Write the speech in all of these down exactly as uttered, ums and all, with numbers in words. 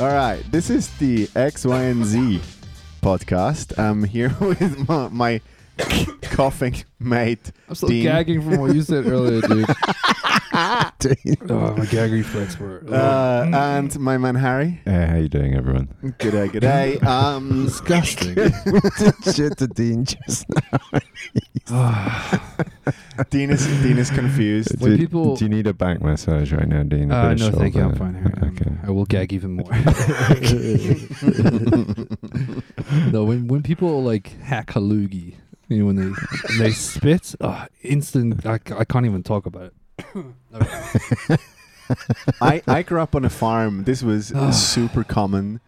All right, this is the X, Y, and Z podcast. I'm here with my, my coughing mate. I'm still Dean. Gagging from what you said earlier, dude. Oh, my gag reflex work. Uh, and my man Harry. Hey, how you doing, everyone? G'day, g'day. Um, disgusting. We did shit to Dean just now. Dean is Dean is confused. Do, people, do you need a back massage right now, Dean? A uh, no, thank you. I'm fine. Harry. Okay. I will gag even more. No, when when people like hack halugi, you know, when they when they spit, uh, instant. I, I can't even talk about it. I I grew up on a farm. This was super common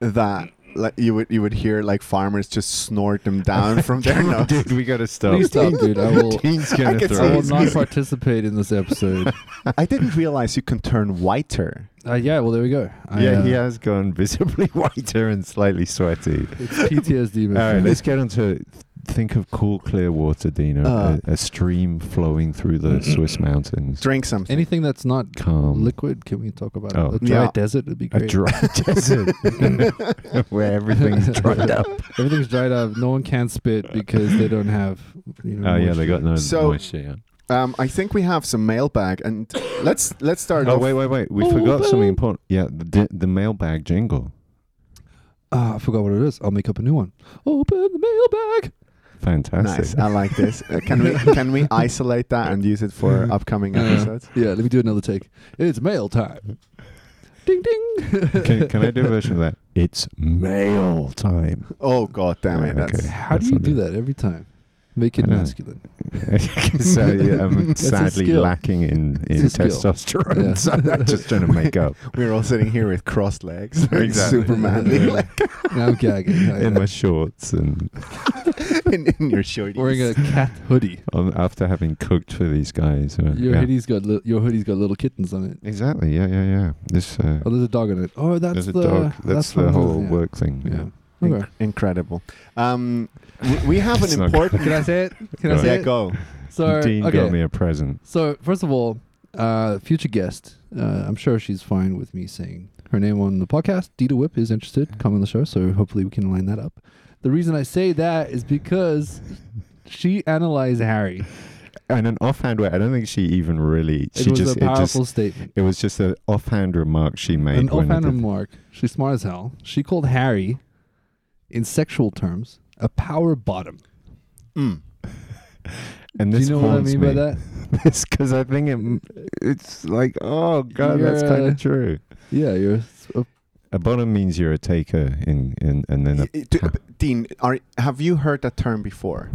that like you would you would hear like farmers just snort them down from their nose. Dude, we gotta stop. Please stop, dude. I will, I throw. I will not participate in this episode. I didn't realize you can turn whiter. Uh, yeah, well there we go. I, yeah, uh, he has gone visibly whiter and slightly sweaty. It's P T S D. All right, let's get on to it. Think of cool, clear water, Dino. Uh, a, a stream flowing through the Swiss mountains. Drink something. Anything that's not calm. Liquid, can we talk about oh. it? A dry yeah. desert would be great. A dry desert. Where everything's dried up. Everything's dried up. No one can spit because they don't have... You know, oh, yeah, they got no so, moisture. Yeah. Um, I think we have some mailbag. And let's let's start oh, off. Oh, wait, wait, wait. We oh, forgot bang. something important. Yeah, the, the mailbag jingle. Uh, I forgot what it is. I'll make up a new one. Open the mailbag. Fantastic. Nice. I like this. Uh, can we can we isolate that and use it for upcoming episodes? Yeah, let me do another take. It's mail time. Ding ding. Can, can I do a version of that? It's mail time. Oh god damn it. That's, okay. How that's do you do that every time? Make it masculine. So yeah, I'm sadly lacking in, in testosterone. Yeah. So I'm just trying to make up. We're all sitting here with crossed legs. Exactly. Superman. Yeah. Like. I'm gagging. In yeah. my shorts and in, in your shorties. Wearing a cat hoodie. Um, after having cooked for these guys. Uh, your yeah. hoodie's got li- your hoodie's got little kittens on it. Exactly. Yeah, yeah, yeah. This. Uh, oh, there's a dog on it. Oh, that's the. Dog. That's, that's the whole yeah. work thing. Yeah. yeah. In- okay. Incredible. Um, we, we have an important. Can I say it? Can go I say it? Go. So, Dean okay. got me a present. So first of all, uh, future guest. Uh, I'm sure she's fine with me saying her name on the podcast. Dita Whip is interested. Come on the show. So hopefully we can line that up. The reason I say that is because she analyzed Harry. In an offhand way, I don't think she even really. She it was just, a powerful it just, statement. It was just an offhand remark she made. An offhand remark. She's smart as hell. She called Harry, in sexual terms, a power bottom. Mm. And this do you know what I mean me. by that? It's because I think it, it's like, oh god, you're that's kind of true. Yeah, you're a, a bottom means you're a taker, in, in and then a do, uh, Dean, are have you heard that term before?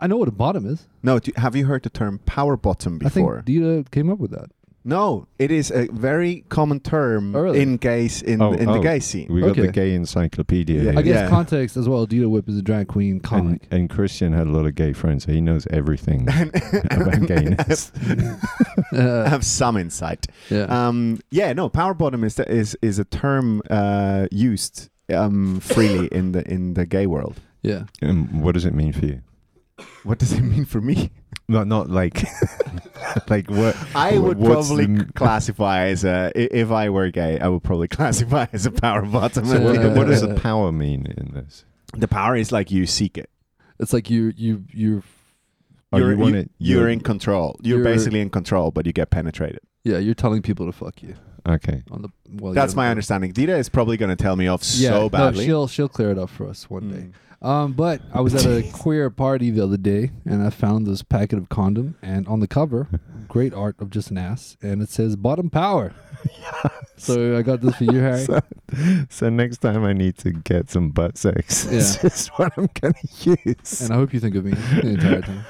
I know what a bottom is. No, do, have you heard the term power bottom before? I think Dita came up with that. No, it is a very common term oh, really? in gays in oh, in oh. the gay scene. We okay. got the gay encyclopedia. Yeah. I guess yeah. context as well. Dita Whip is a drag queen comic, and, and Christian had a lot of gay friends, so he knows everything about gayness. uh, have some insight. Yeah, um, yeah. No, power bottom is is is a term uh, used um, freely in the in the gay world. Yeah. And what does it mean for you? What does it mean for me? Not not like like what I would probably m- classify as a if I were gay I would probably classify as a power bottom. So what, what does the power mean in this? The power is like you seek it. It's like you you you're oh, you're, you want you, it, you're, you're in control. You're, you're basically in control, but you get penetrated. Yeah, you're telling people to fuck you. Okay. On the, well, that's my understanding. Dita is probably going to tell me off yeah, so badly. No, she'll she'll clear it up for us one mm. day. Um, but I was at a queer party the other day, and I found this packet of condom, and on the cover, great art of just an ass, and it says bottom power. Yes. So I got this for you, Harry. So, so next time I need to get some butt sex. Yeah. This is what I'm going to use. And I hope you think of me the entire time.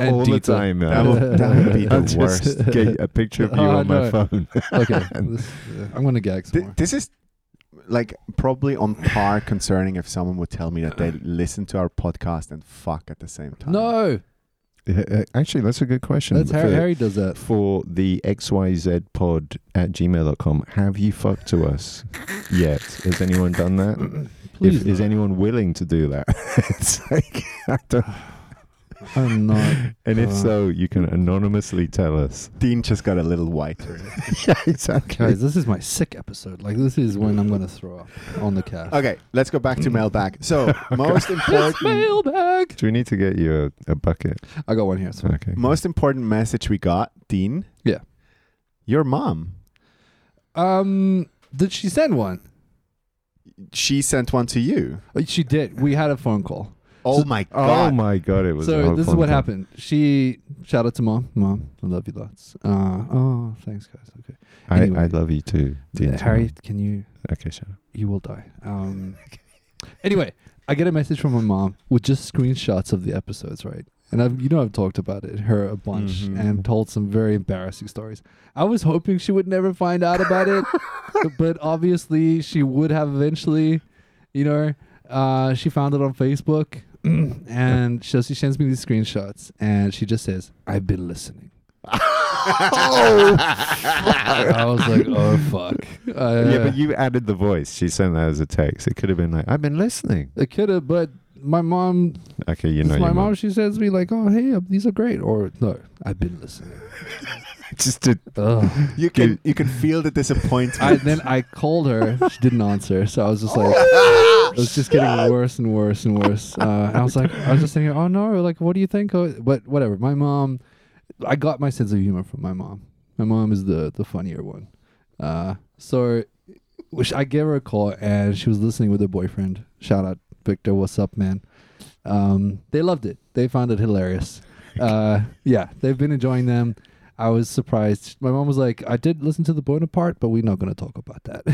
And all Dita. the time. That would be the worst. Get a picture of you oh, on no. my phone. Okay. This, uh, I'm going to gag some Th- more. This is... Like probably on par concerning if someone would tell me that they listen to our podcast and fuck at the same time. No. Uh, actually, that's a good question. That's Harry, Harry does that. For the xyzpod at gmail dot com, have you fucked to us yet? Has anyone done that? Please. If, is anyone willing to do that? It's like, I don't... I'm not. And if uh, so, you can anonymously tell us. Dean just got a little whiter. Yeah, exactly. Guys, this is my sick episode. Like, this is when I'm going to throw up on the couch. Okay, let's go back to mailbag. So, okay. most important... It's mailbag! Do we need to get you a, a bucket? I got one here. So. Okay. Most important message we got, Dean. Yeah. Your mom. Um, did she send one? She sent one to you. She did. We had a phone call. Oh so, my god! Oh my god! It was so. This is what happened. She shout out to mom. Mom, I love you lots. Uh, oh, thanks, guys. Okay. Anyway, I I love you too, Dean. Harry, can you? Okay, shut up. You will die. Um. Anyway, I get a message from my mom with just screenshots of the episodes, right? And I've, you know, I've talked about it her a bunch mm-hmm. and told some very embarrassing stories. I was hoping she would never find out about it, but obviously she would have eventually. You know, uh, she found it on Facebook, and she, she sends me these screenshots, and she just says, "I've been listening." Oh, fuck. I was like, oh, fuck. Uh, yeah, but you added the voice. She sent that as a text. It could have been like, "I've been listening." It could have, but. My mom, okay, you know, my mom, mom, she says to me like, "Oh, hey, these are great," or "No, I've been listening." Just to, Ugh. you can you can feel the disappointment. I, then I called her; she didn't answer, so I was just like, it was just getting worse and worse and worse. Uh, and I was like, I was just thinking, "Oh no, like, what do you think?" Oh, but whatever. My mom, I got my sense of humor from my mom. My mom is the the funnier one. Uh, so, which I gave her a call, and she was listening with her boyfriend. Shout out. Victor, what's up, man? Um, they loved it. They found it hilarious. Uh, yeah, they've been enjoying them. I was surprised. My mom was like, "I did listen to the Bonaparte, but we're not going to talk about that."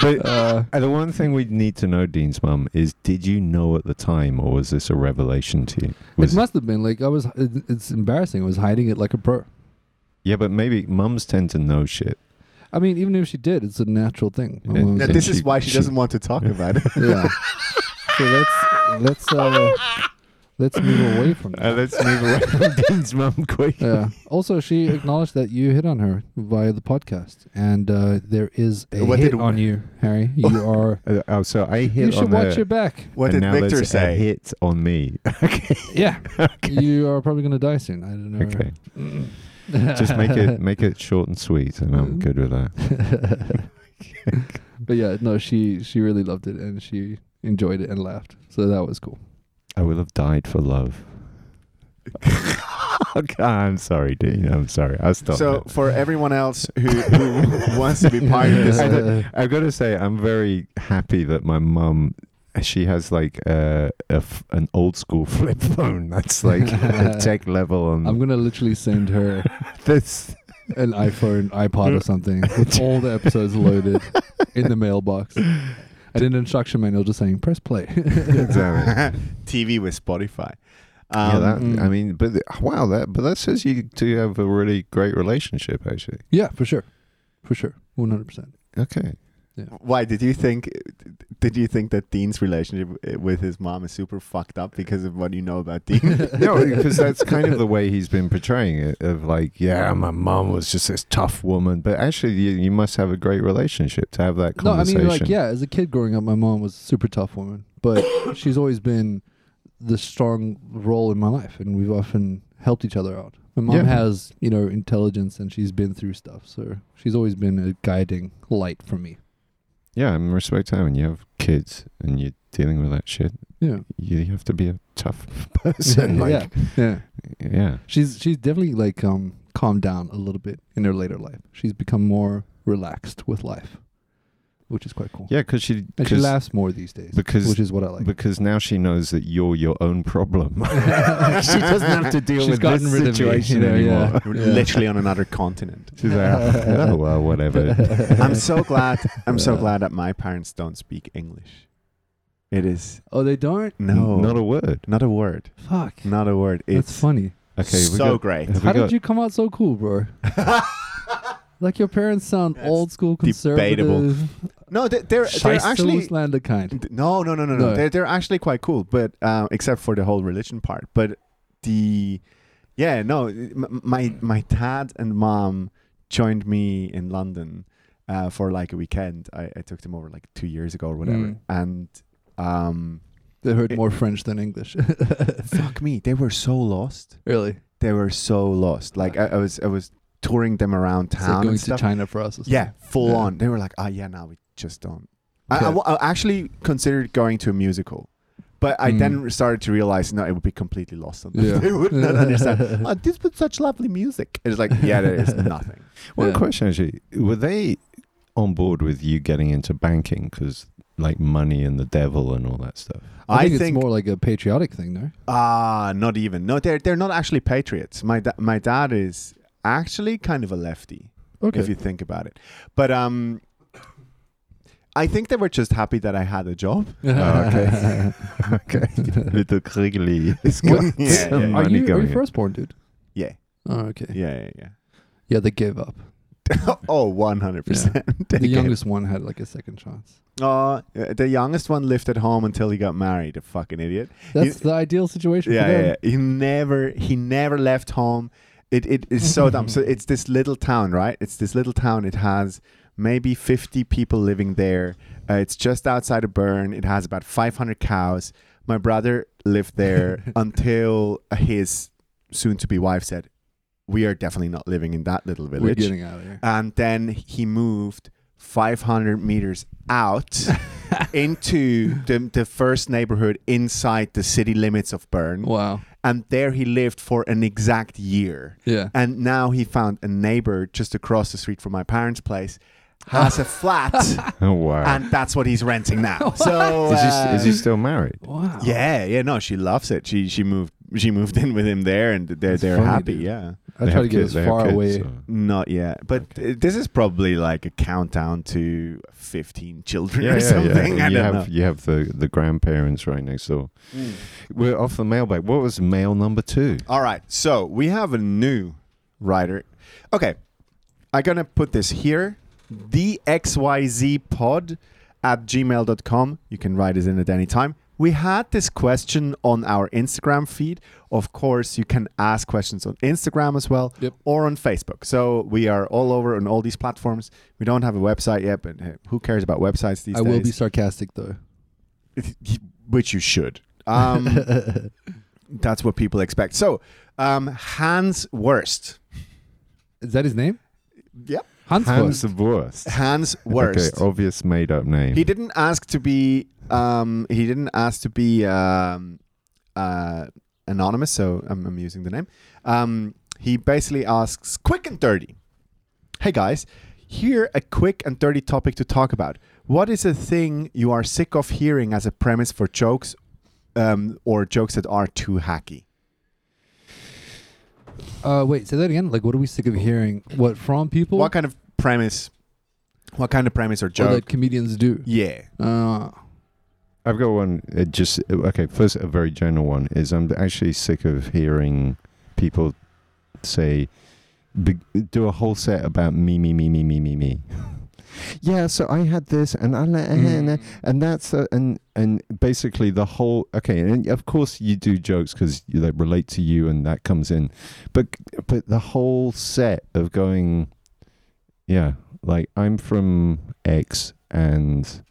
But uh, the one thing we need to know, Dean's mum, is did you know at the time, or was this a revelation to you? Was it must have been. Like I was. It's embarrassing. I was hiding it like a pro. Yeah, but maybe mums tend to know shit. I mean, even if she did, it's a natural thing. Yeah. Now, this she, is why she, she doesn't want to talk yeah. about it. Yeah. So let's let's uh, let's move away from that. Uh, let's move away from Dean's mum quick. Yeah. Also, she acknowledged that you hit on her via the podcast, and uh, there is a what hit on you, Harry. You are. Uh, oh, so I hit. You should on watch her. Your back. What and did Victor say? A hit on me. Okay. Yeah. Okay. You are probably going to die soon. I don't know. Okay. Mm. Just make it make it short and sweet, and I'm good with that. But yeah, no, she she really loved it, and she enjoyed it and laughed, so that was cool. I will have died for love. Okay, I'm sorry, Dean. I'm sorry. I'll stop. So it. For everyone else who, who wants to be part of this, I I've got to say, I'm very happy that my mum. She has like uh, a f- an old school flip phone that's like a tech level. On I'm gonna literally send her this an iPhone, iPod, or something with all the episodes loaded in the mailbox and an instruction manual just saying press play. Exactly. T V with Spotify. Um, yeah, that, mm. I mean, but the, wow, that but that says you do have a really great relationship, actually. Yeah, for sure, for sure, one hundred percent. Okay. Yeah. Why did you think? Did you think that Dean's relationship with his mom is super fucked up because of what you know about Dean? No, because that's kind of the way he's been portraying it. Of like, yeah, my mom was just this tough woman, but actually, you, you must have a great relationship to have that conversation. No, I mean, like, yeah, as a kid growing up, my mom was a super tough woman, but she's always been the strong role in my life, and we've often helped each other out. My mom yeah. has, you know, intelligence, and she's been through stuff, so she's always been a guiding light for me. Yeah, I mean, respect that when you have kids and you're dealing with that shit. Yeah, you have to be a tough person. Like, yeah, yeah, yeah. She's she's definitely like um calmed down a little bit in her later life. She's become more relaxed with life, which is quite cool. Yeah, because she and she laughs more these days, because, which is what I like. Because now she knows that you're your own problem. She doesn't have to deal She's with gotten this rid situation of me, you know, anymore. Yeah. Yeah. Literally on another continent. She's like, oh well, whatever. I'm so glad. I'm so glad that my parents don't speak English. It is. Oh, they don't. No, not a word. Not a word. Fuck. Not a word. It's That's funny. Okay, so we got, great. How did you come out so cool, bro? Like your parents sound That's old school conservative. Debatable. No, they, they're they're actually kind. No, no, no, no, no. no. They're they're actually quite cool, but uh, except for the whole religion part. But the yeah, no, my my dad and mom joined me in London uh, for like a weekend. I, I took them over like two years ago or whatever, mm. and um, They heard it, more French than English. Fuck me. They were so lost. Really? They were so lost. Like, I, I was I was touring them around town. So going and stuff. to China for us. Yeah, full yeah. on. They were like, oh, yeah, no, we just don't. Okay. I, I, I actually considered going to a musical. But I mm. then started to realize, no, it would be completely lost on them. Yeah. They would not understand. Oh, this was such lovely music. It's like, yeah, there is nothing. One yeah. question, actually. Were they on board with you getting into banking? Because, like, money and the devil and all that stuff. I, I think, think it's more like a patriotic thing, no? Ah, uh, not even. No, they're, they're not actually patriots. My, da- my dad is actually kind of a lefty, okay. if you think about it. But... um. I think they were just happy that I had a job. Okay. Okay. Little Kriegli. Yeah, yeah. Are you, are you firstborn, dude? Yeah. Oh, okay. Yeah, yeah, yeah. Yeah, they gave up. Oh, one hundred percent. Yeah. The gave. youngest one had like a second chance. Oh, uh, the youngest one lived at home until he got married, a fucking idiot. That's he, the ideal situation yeah, for them. Yeah, yeah. He never, he never left home. It It is so dumb. So it's this little town, right? It's this little town. It has... maybe fifty people living there. Uh, it's just outside of Bern. It has about five hundred cows. My brother lived there until his soon-to-be wife said, we are definitely not living in that little village. We're getting out of here. And then he moved five hundred meters out into the, the first neighborhood inside the city limits of Bern. Wow. And there he lived for an exact year. Yeah. And now he found a neighbor just across the street from my parents' place. Has a flat, oh, wow. and that's what he's renting now. So is, uh, he, is he still married? Wow. Yeah, yeah. No, she loves it. She she moved she moved in with him there, and they're that's they're funny, happy. Dude. Yeah. I try to get as far kids, away. So. Not yet, but okay. this is probably like a countdown to fifteen children yeah, or yeah, something. Yeah. I you don't have know. you have the, the grandparents right next door. Mm. We're off the mailbag. What was mail number two? All right, so we have a new writer. Okay, I'm gonna put this here. the x y z pod at gmail dot com. You can write us in at any time. We had this question on our Instagram feed. Of course, you can ask questions on Instagram as well, yep. or on Facebook. So we are all over on all these platforms. We don't have a website yet, but who cares about websites these I days? I will be sarcastic, though. Which you should. Um, that's what people expect. So, um, Hans Wurst. Is that his name? Yep. Hans, Hans Wurst. Hans Wurst. Okay, obvious made-up name. He didn't ask to be. Um, he didn't ask to be um, uh, anonymous, so I'm, I'm using the name. Um, he basically asks, "Quick and dirty. Hey guys, here a quick and dirty topic to talk about. What is a thing you are sick of hearing as a premise for jokes, um, or jokes that are too hacky?" Uh, wait, say that again. Like, what are we sick of hearing? What, from people? What kind of premise? What kind of premise or joke? Or that comedians do. Yeah. Uh. I've got one. It just okay. First, a very general one is I'm actually sick of hearing people say, be, do a whole set about me, me, me, me, me, me, me. Yeah. So I had this, and I mm. and that's a, and and basically the whole okay. And of course, you do jokes because they relate to you, and that comes in. But but the whole set of going, yeah, like I'm from X and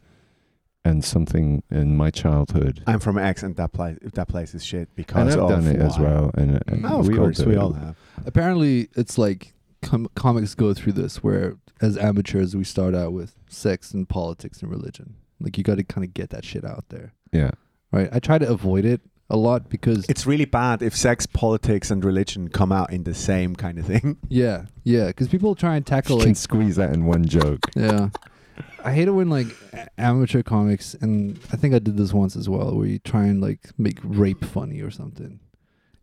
and something in my childhood. I'm from X, and that place that place is shit because and I've done it as well. And, and oh, of we course, all we all have. Apparently, it's like com- comics go through this where. As amateurs, we start out with sex and politics and religion. Like, you got to kind of get that shit out there. Yeah. Right? I try to avoid it a lot because... It's really bad if sex, politics, and religion come out in the same kind of thing. Yeah. Yeah. Because people try and tackle... You like, can squeeze that in one joke. Yeah. I hate it when, like, amateur comics, and I think I did this once as well, where you try and, like, make rape funny or something.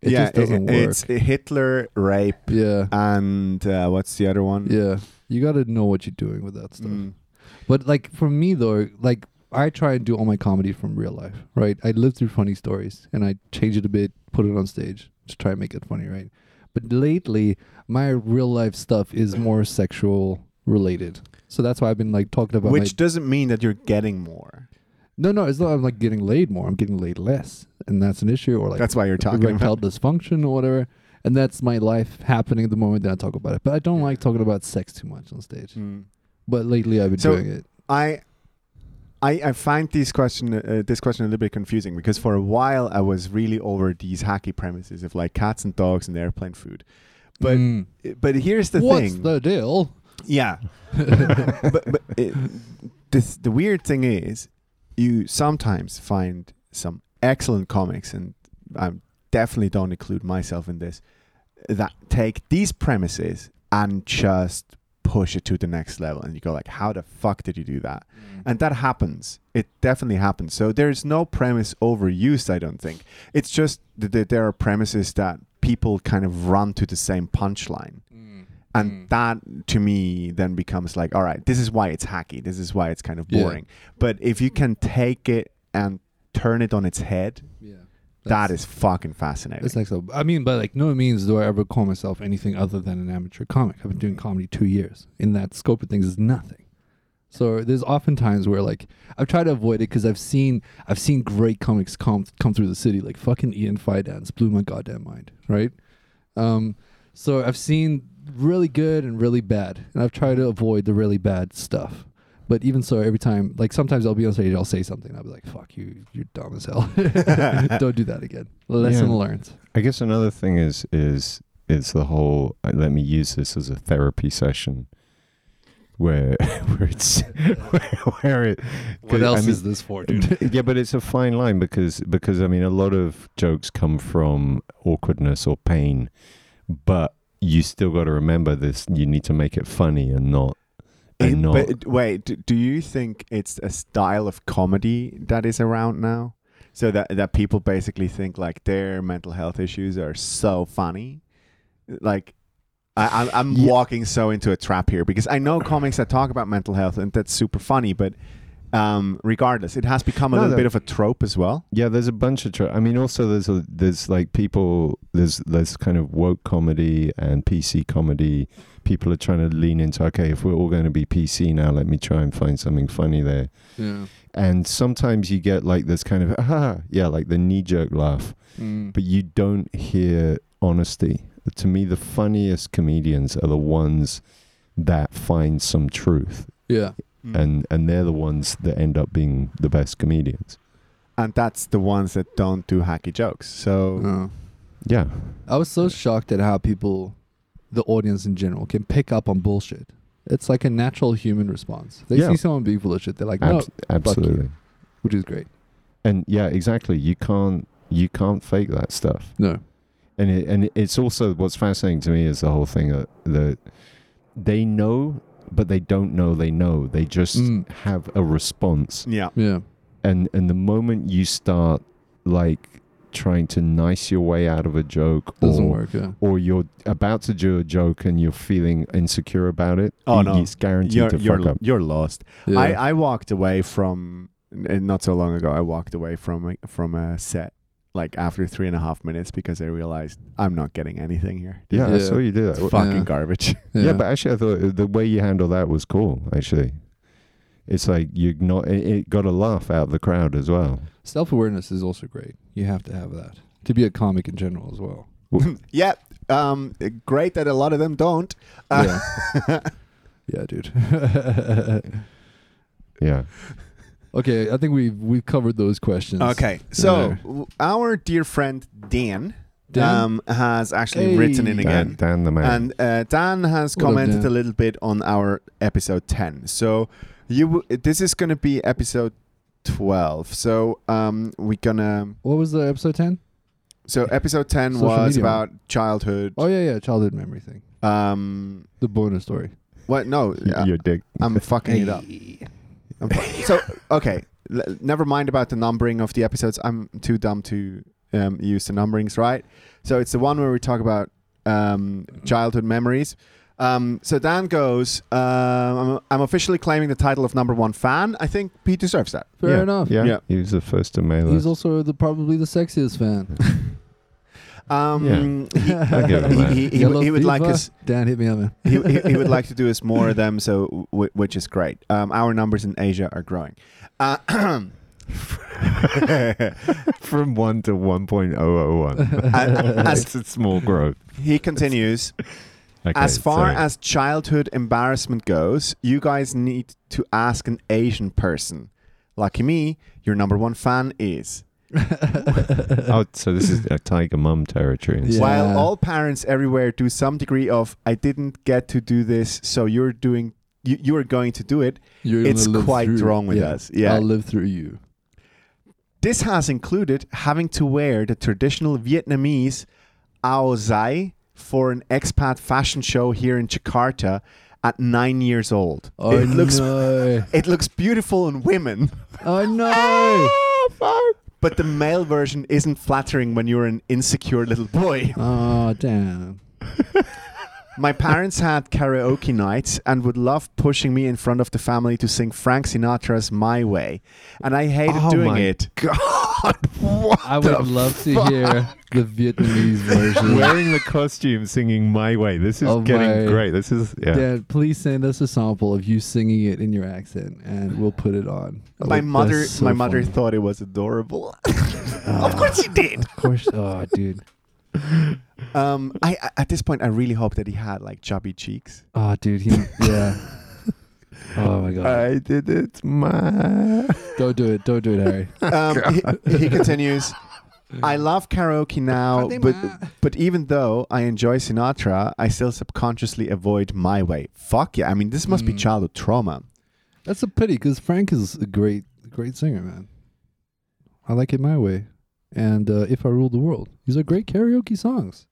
It yeah, just doesn't it, work. It's Hitler, rape, yeah, and uh, what's the other one? Yeah. You got to know what you're doing with that stuff. Mm. But like for me though, like I try and do all my comedy from real life, right? I live through funny stories and I change it a bit, put it on stage to try and make it funny, right? But lately, my real life stuff is more sexual related. So that's why I've been like talking about Which my doesn't mean that you're getting more. No, no, it's not I'm like getting laid more. I'm getting laid less. And that's an issue or like that's why you're talking erectile about dysfunction or whatever. And that's my life happening at the moment that I talk about it. But I don't like talking about sex too much on stage. Mm. But lately I've been so doing it. I I, I find this question uh, this question a little bit confusing, because for a while I was really over these hacky premises of like cats and dogs and airplane food. But mm. but here's the What's thing. What's the deal? Yeah. but but it, this, the weird thing is, you sometimes find some excellent comics, and I definitely don't include myself in this, that take these premises and just push it to the next level, and you go like, how the fuck did you do that? Mm. And that happens. It definitely happens. So there's no premise overused, I don't think. It's just that there are premises that people kind of run to the same punchline. Mm. And mm. that, to me, then becomes like, all right, this is why it's hacky. This is why it's kind of boring. Yeah. But if you can take it and turn it on its head, yeah, that is fucking fascinating. It's like, so, I mean, by like no means do I ever call myself anything other than an amateur comic. I've been doing comedy two years. In that scope of things is nothing. So there's often times where like I've tried to avoid it because I've seen I've seen great comics come come through the city. Like fucking Ian Fidance blew my goddamn mind, right? Um, so I've seen really good and really bad, and I've tried to avoid the really bad stuff. But even so, every time, like sometimes I'll be on stage, I'll say something, I'll be like, fuck you, you're dumb as hell. Don't do that again. Lesson yeah. learned. I guess another thing is is it's the whole, uh, let me use this as a therapy session, where where it's where, where it. What else I mean, is this for, dude? Yeah, but it's a fine line because because I mean a lot of jokes come from awkwardness or pain, but you still got to remember this. You need to make it funny and not. It, not but wait, do you think it's a style of comedy that is around now? So that that people basically think like their mental health issues are so funny. Like, I, I'm, I'm yeah. walking so into a trap here because I know comics that talk about mental health and that's super funny, but. Um, regardless, it has become a no, little bit of a trope as well. Yeah, there's a bunch of tropes. I mean, also there's a, there's like people there's there's kind of woke comedy and P C comedy. People are trying to lean into okay, if we're all going to be P C now, let me try and find something funny there. Yeah. And sometimes you get like this kind of aha, yeah, like the knee jerk laugh, mm. but you don't hear honesty. To me, the funniest comedians are the ones that find some truth. Yeah. Mm. And and they're the ones that end up being the best comedians, and that's the ones that don't do hacky jokes. So, oh. yeah, I was so shocked at how people, the audience in general, can pick up on bullshit. It's like a natural human response. They yeah. see someone being full of shit, they're like, no, Abs- absolutely, you, which is great. And yeah, exactly. You can't you can't fake that stuff. No, and it, and it's also what's fascinating to me is the whole thing that, that they know. But they don't know they know. They just mm. have a response. Yeah. Yeah. And and the moment you start like trying to nice your way out of a joke Doesn't or work, yeah. or you're about to do a joke and you're feeling insecure about it, oh, no. it's guaranteed you're, to you're, fuck up. You're lost. Yeah. I, I walked away from not so long ago, I walked away from from a set like after three and a half minutes because I realized I'm not getting anything here. Yeah, yeah. I saw you do that. It's fucking yeah. garbage. Yeah. yeah, but actually I thought the way you handled that was cool, actually. It's like you not, it, it got a laugh out of the crowd as well. Self-awareness is also great. You have to have that. To be a comic in general as well. yeah, um, great that a lot of them don't. Uh, yeah. yeah, dude. yeah. Okay, I think we've we've covered those questions. Okay, so w- our dear friend Dan, Dan? Um, has actually hey. written in again. Dan, Dan the man. And uh, Dan has what commented up, Dan? a little bit on our episode ten. So you w- this is going to be episode twelve. So um, we're going to... What was the episode ten? So episode ten Social was media. about childhood. Oh, yeah, yeah, childhood memory thing. Um, The bonus story. What? No. Y- your dick. I'm fucking hey. it up. So, okay, L- never mind about the numbering of the episodes. I'm too dumb to um, use the numberings, right? So it's the one where we talk about um, childhood memories. Um, so Dan goes, uh, I'm, I'm officially claiming the title of number one fan. I think he deserves that. Fair yeah. enough. Yeah. yeah, he was the first to mail us. He's also the, probably the sexiest fan. Um, yeah. he, he, he, he, he would Diva. like us. Dan, hit me up, man. he, he, he would like to do us more of them, so w- which is great. Um, our numbers in Asia are growing. Uh, From one to one point oh oh one. It's a small growth. He continues. Okay, as far sorry. as childhood embarrassment goes, you guys need to ask an Asian person. Lucky me, your number one fan is. Oh, so this is a tiger mum territory. Yeah. While all parents everywhere do some degree of, I didn't get to do this, so you're doing, you, you're going to do it. You're it's quite through. wrong with yeah. us. Yeah. I'll live through you. This has included having to wear the traditional Vietnamese ao dai for an expat fashion show here in Jakarta at nine years old. Oh, it looks, no. It looks beautiful on women. Oh, no. Oh, fuck. But the male version isn't flattering when you're an insecure little boy. Oh, damn. My parents had karaoke nights and would love pushing me in front of the family to sing Frank Sinatra's My Way. And I hated oh doing my it. God, what I would love fuck? to hear the Vietnamese version. Wearing the costume, singing My Way. This is oh getting my. great. This is, yeah. Dad, please send us a sample of you singing it in your accent and we'll put it on. My like, mother so my funny. mother thought it was adorable. uh, of course she did. Of course. Oh, dude. Um, I at this point I really hope that he had like chubby cheeks. Oh, dude, he yeah. Oh my god, I did it, man. Don't do it, don't do it, Harry. Um, he, he continues. I love karaoke now, but but even though I enjoy Sinatra, I still subconsciously avoid My Way. Fuck yeah! I mean, this must mm. be childhood trauma. That's a pity because Frank is a great, great singer, man. I like it my way. And uh, If I Ruled the World. These are great karaoke songs.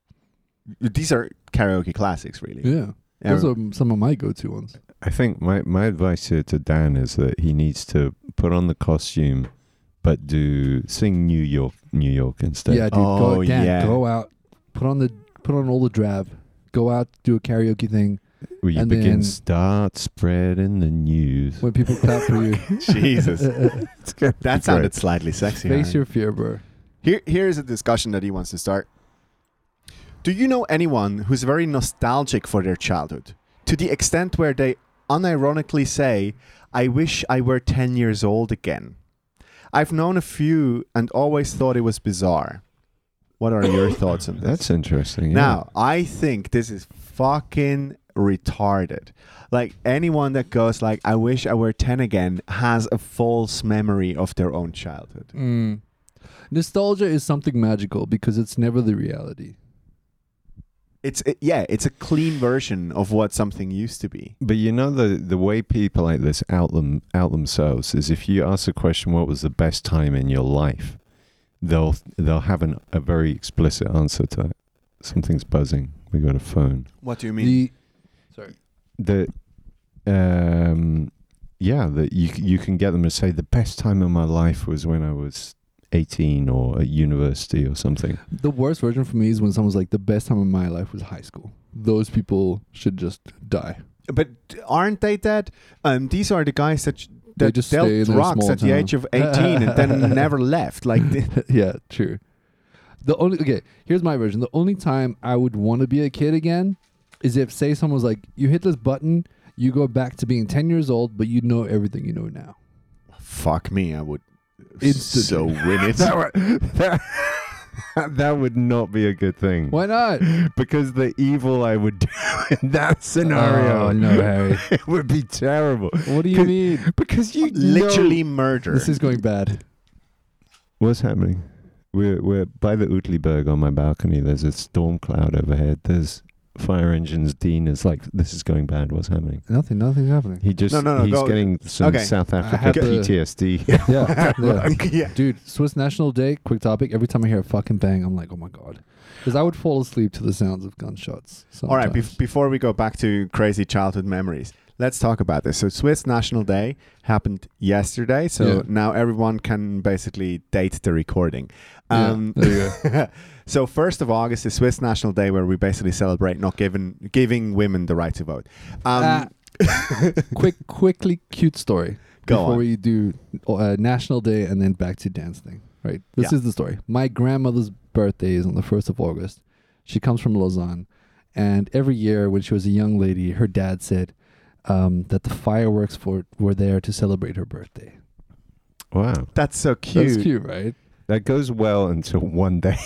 These are karaoke classics, really. Yeah. yeah. Those are some of my go-to ones. I think my, my advice here to Dan is that he needs to put on the costume, but do sing New York, New York instead. Yeah, dude. Oh, go, Dan, yeah. go out. Put on the put on all the drab. Go out, do a karaoke thing. Where you begin, start spreading the news. When people clap for you. Jesus. That sounded slightly sexy. Face right? your fear, bro. Here, here's a discussion that he wants to start. Do you know anyone who's very nostalgic for their childhood, to the extent where they unironically say, I wish I were ten years old again? I've known a few and always thought it was bizarre. What are your thoughts on this? That's interesting. Yeah. Now, I think this is fucking retarded. Like, anyone that goes like, I wish I were ten again has a false memory of their own childhood. Mm. Nostalgia is something magical because it's never the reality. It's it, yeah, it's a clean version of what something used to be. But you know the the way people like this out them out themselves is if you ask the question, what was the best time in your life, they'll they'll have an, a very explicit answer to it. Something's buzzing. We got a phone. What do you mean? The, Sorry. The um yeah that you you can get them to say the best time of my life was when I was eighteen or at university or something. The worst version for me is when someone's like, the best time of my life was high school. Those people should just die. But aren't they dead? Um, these are the guys that sh- that dealt drugs at the age of eighteen and then never left. Like, yeah, true. The only okay, here's my version. The only time I would want to be a kid again is if, say, someone's like, you hit this button, you go back to being ten years old, but you know everything you know now. Fuck me, I would. Instantly. So win it. that, were, that, that would not be a good thing. Why not? Because the evil I would do in that scenario. Oh, no, Harry. It would be terrible. What do you mean? Because you literally know, murder. This is going bad. What's happening? We're, we're by the Utliberg on my balcony. There's a storm cloud overhead. There's fire engines. Dean is like, this is going bad. What's happening? Nothing. Nothing's happening. He just no, no, no, he's go. getting some okay. South Africa P T S D. yeah, yeah. yeah, dude. Swiss National Day. Quick topic. Every time I hear a fucking bang, I'm like, oh my god, because I would fall asleep to the sounds of gunshots. Sometimes. All right. Be- before we go back to crazy childhood memories, let's talk about this. So Swiss National Day happened yesterday. So yeah. now everyone can basically date the recording. Um, yeah, there you go. So first of August is Swiss National Day, where we basically celebrate not giving giving women the right to vote. Um, uh, quick, quickly, cute story. Go before on. we do uh, National Day and then back to Dan's thing. Right. This yeah. is the story. My grandmother's birthday is on the first of August. She comes from Lausanne, and every year when she was a young lady, her dad said um, that the fireworks for were there to celebrate her birthday. Wow, that's so cute. That's cute, right? That goes well until one day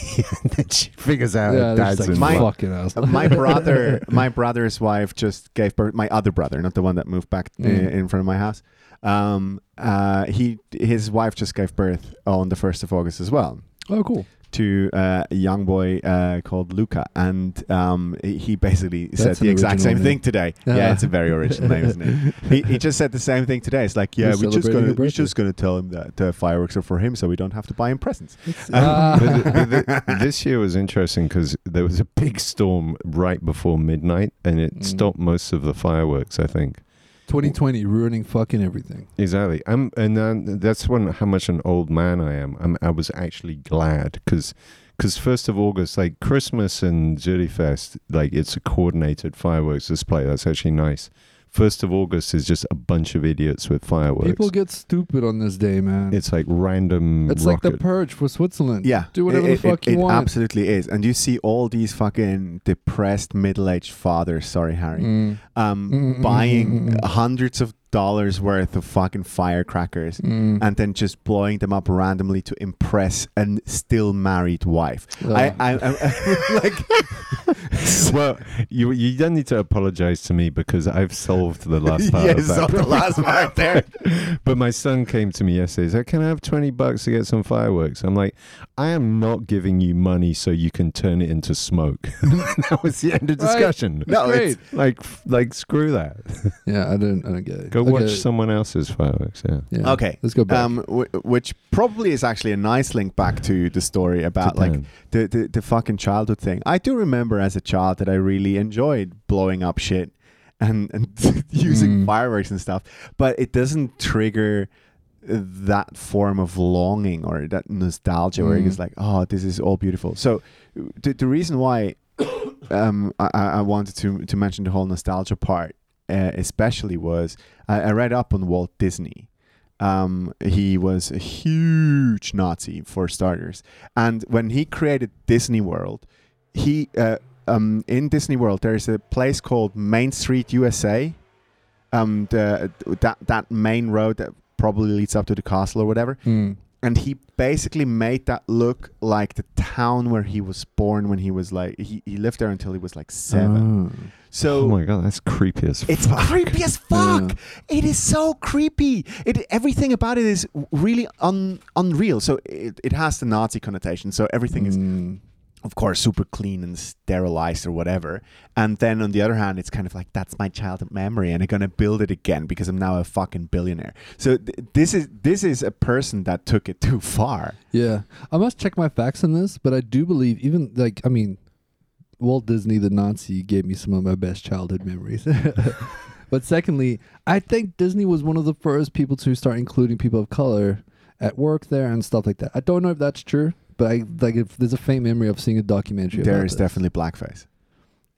that she figures out yeah, that's like, my fucking ass. my brother, my brother's wife just gave birth. My other brother, not the one that moved back mm. in, in front of my house. Um, uh, he, his wife just gave birth on the first of August as well. Oh, cool. To uh, a young boy uh, called Luca, and um, he basically That's said the exact same name. thing today. Uh-huh. Yeah, it's a very original name, isn't it? He, he just said the same thing today. It's like, yeah, we're, we're just gonna we're just gonna tell him that uh, fireworks are for him, so we don't have to buy him presents. Uh. but the, the, the, this year was interesting because there was a big storm right before midnight, and it mm. stopped most of the fireworks, I think. twenty twenty ruining fucking everything. Exactly. I'm, and uh, that's when how much an old man I am. I'm, I was actually glad because because first of August, like Christmas and Zurichfest, like it's a coordinated fireworks display. That's actually nice. First of August is just a bunch of idiots with fireworks. People get stupid on this day, man. It's like random It's rocket. like the purge for Switzerland. Yeah. Do whatever it, the fuck it, you it want. It absolutely is. And you see all these fucking depressed middle-aged fathers, sorry, Harry, mm. um, mm-hmm. buying mm-hmm. hundreds of dollars worth of fucking firecrackers mm. and then just blowing them up randomly to impress a still married wife. Uh. I, I, I, I like. Well, you you don't need to apologize to me because I've solved the last part. Yes, yeah, solved the last part there. But my son came to me yesterday. He's like, "Can I have twenty bucks to get some fireworks?" I'm like, "I am not giving you money so you can turn it into smoke." That was the end of discussion. Right. No, it's like like screw that. Yeah, I don't I don't get it. Go Okay. watch someone else's fireworks. Yeah. yeah. Okay. Let's go back. Um, w- which probably is actually a nice link back to the story about Japan. like the, the the fucking childhood thing. I do remember as a child that I really enjoyed blowing up shit and and using mm. fireworks and stuff, but it doesn't trigger that form of longing or that nostalgia mm. where it's like, oh, this is all beautiful. So the the reason why um I, I wanted to to mention the whole nostalgia part. Uh, especially was I, I read up on Walt Disney. Um, he was a huge Nazi for starters, and when he created Disney World, he uh, um, in Disney World there is a place called Main Street U S A. Um, the that that main road that probably leads up to the castle or whatever, mm. and he basically made that look like the town where he was born when he was like he, he lived there until he was like seven. Oh. So, oh my god, that's creepy as fuck. It's creepy as fuck. Yeah. It is so creepy. It everything about it is really un, unreal. So it, it has the Nazi connotation. So everything mm. is, of course, super clean and sterilized or whatever. And then on the other hand, it's kind of like, that's my childhood memory, and I'm gonna build it again because I'm now a fucking billionaire. So th- this is this is a person that took it too far. Yeah, I must check my facts on this, but I do believe even like I mean. Walt Disney, the Nazi, gave me some of my best childhood memories. But secondly, I think Disney was one of the first people to start including people of color at work there and stuff like that. I don't know if that's true, but I like if there's a faint memory of seeing a documentary. There about is this. definitely blackface.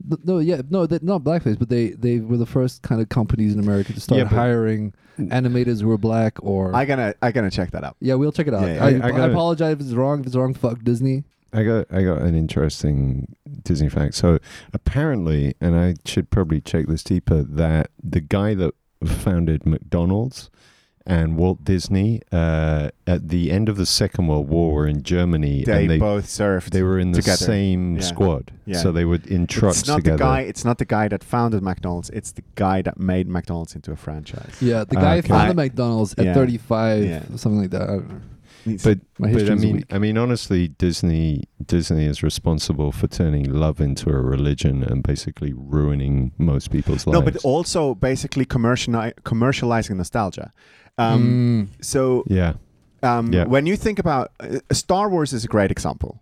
But no, yeah, no, not blackface, but they, they were the first kind of companies in America to start yeah, hiring animators who were black or. I gonna I gonna check that out. Yeah, we'll check it out. Yeah, yeah, I, I, I, I apologize if it's wrong. If it's wrong, fuck Disney. I got I got an interesting Disney fact. So apparently, and I should probably check this deeper, that the guy that founded McDonald's and Walt Disney uh, at the end of the Second World War were in Germany. They, and they both served. They were in the together. same yeah. squad, yeah. so they were in trucks it's not together. The guy, it's not the guy that founded McDonald's. It's the guy that made McDonald's into a franchise. Yeah, the guy okay. founded I, McDonald's at yeah. thirty-five, yeah. something like that. I don't know. But, but I mean, I mean, honestly, Disney Disney is responsible for turning love into a religion and basically ruining most people's lives. No, but also basically commerciali- commercializing nostalgia. Um, mm. So yeah. Um, yeah. When you think about uh, Star Wars is a great example.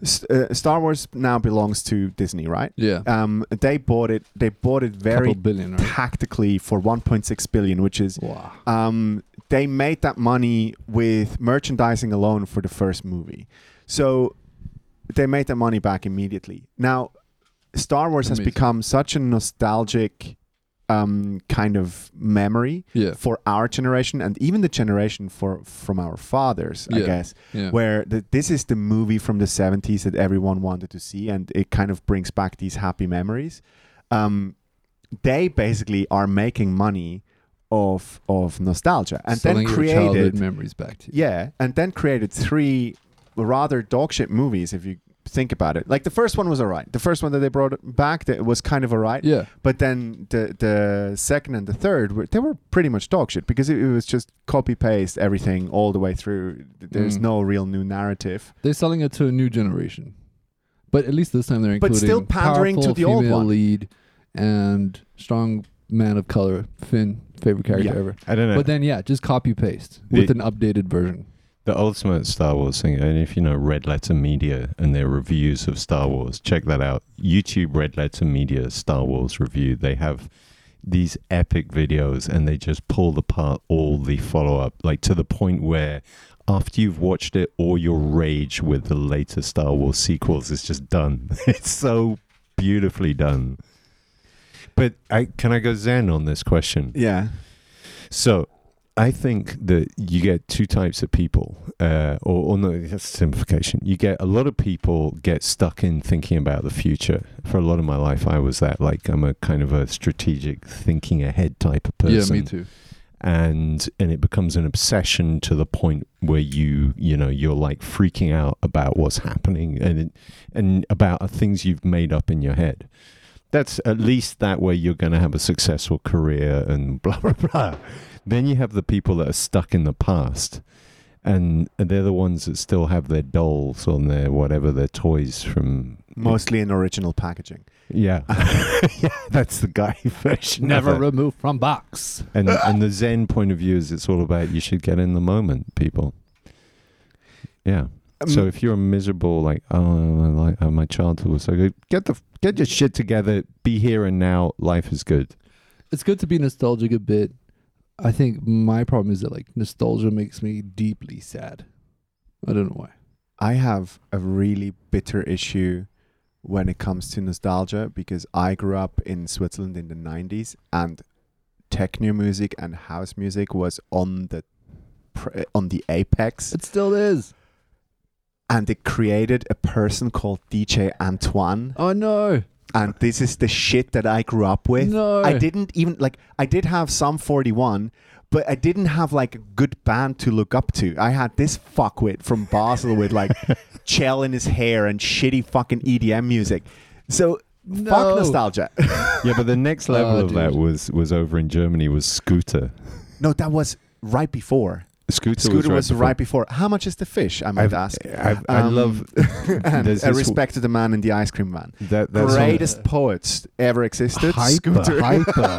S- uh, Star Wars now belongs to Disney, right? Yeah. Um, they bought it. They bought it very billion, right? tactically for one point six billion dollars, which is. Wow. Um, they made that money with merchandising alone for the first movie, so they made that money back immediately. Now, Star Wars Amazing. has become such a nostalgic um, kind of memory yeah. for our generation and even the generation for from our fathers, yeah. I guess, yeah. where the, this is the movie from the seventies that everyone wanted to see, and it kind of brings back these happy memories. Um, they basically are making money of of nostalgia, and so then created your childhood memories back to you. Yeah, and then created three rather dog shit movies if you think about it. Like the first one was alright. The first one that they brought back, that was kind of alright. Yeah. But then the the second and the third were, they were pretty much dog shit because it, it was just copy paste everything all the way through. There's mm. no real new narrative. They're selling it to a new generation, but at least this time they're including but still pandering to the old one. Lead and strong man of color, Finn, favorite character yeah. ever. I don't know. But then yeah, just copy paste with the, an updated version. The ultimate Star Wars thing, and if you know Red Letter Media and their reviews of Star Wars, check that out. YouTube Red Letter Media Star Wars review. They have these epic videos and they just pull apart all the follow-up, like to the point where after you've watched it, all your rage with the later Star Wars sequels is just done. It's so beautifully done. But I, can I go Zen on this question? Yeah. So... I think that you get two types of people, uh, or, or no, that's a simplification. You get a lot of people get stuck in thinking about the future. For a lot of my life, I was that. Like, I'm a kind of a strategic thinking ahead type of person. Yeah, me too. And and it becomes an obsession to the point where you you know you're like freaking out about what's happening and it, and about things you've made up in your head. That's at least that way you're going to have a successful career and blah blah blah. Then you have the people that are stuck in the past, and they're the ones that still have their dolls on their whatever, their toys from... Mostly in original packaging. Yeah. Yeah, that's the guy version. Never removed from box. And and the Zen point of view is it's all about you should get in the moment, people. Yeah. Um, so if you're miserable, like, oh, like, oh, my childhood was so good, get, the, get your shit together, be here and now, life is good. It's good to be nostalgic a bit. I think my problem is that like nostalgia makes me deeply sad. I don't know why. I have a really bitter issue when it comes to nostalgia because I grew up in Switzerland in the nineties and techno music and house music was on the pre- on the apex. It still is. And it created a person called D J Antoine. Oh no. And this is the shit that I grew up with. No. I didn't even, like, I did have some forty-one, but I didn't have, like, a good band to look up to. I had this fuckwit from Basel with, like, gel in his hair and shitty fucking E D M music. So, no. Fuck nostalgia. Yeah, but the next level oh, of dude. that was, was over in Germany was Scooter. No, that was right before. Scooter, Scooter was, right, was before. right before. How much is the fish? I might I've, ask. I've, I um, love. And I respect to the man in the ice cream van. That, that's greatest what, uh, poets ever existed. Hyper, Scooter. Hyper.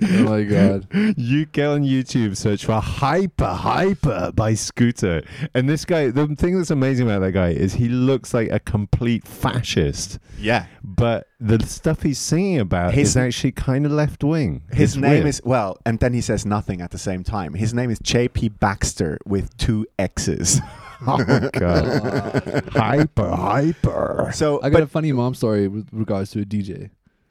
Oh my god! You go on YouTube, search for "Hyper Hyper" by Scooter, and this guy. The thing that's amazing about that guy is he looks like a complete fascist. Yeah, but the stuff he's singing about his, is actually kind of left wing. His it's name weird. is well, and then he says nothing at the same time. His name is J P Baxter with two X's. Oh god! Hyper Hyper. So I got but, a funny mom story with regards to a D J.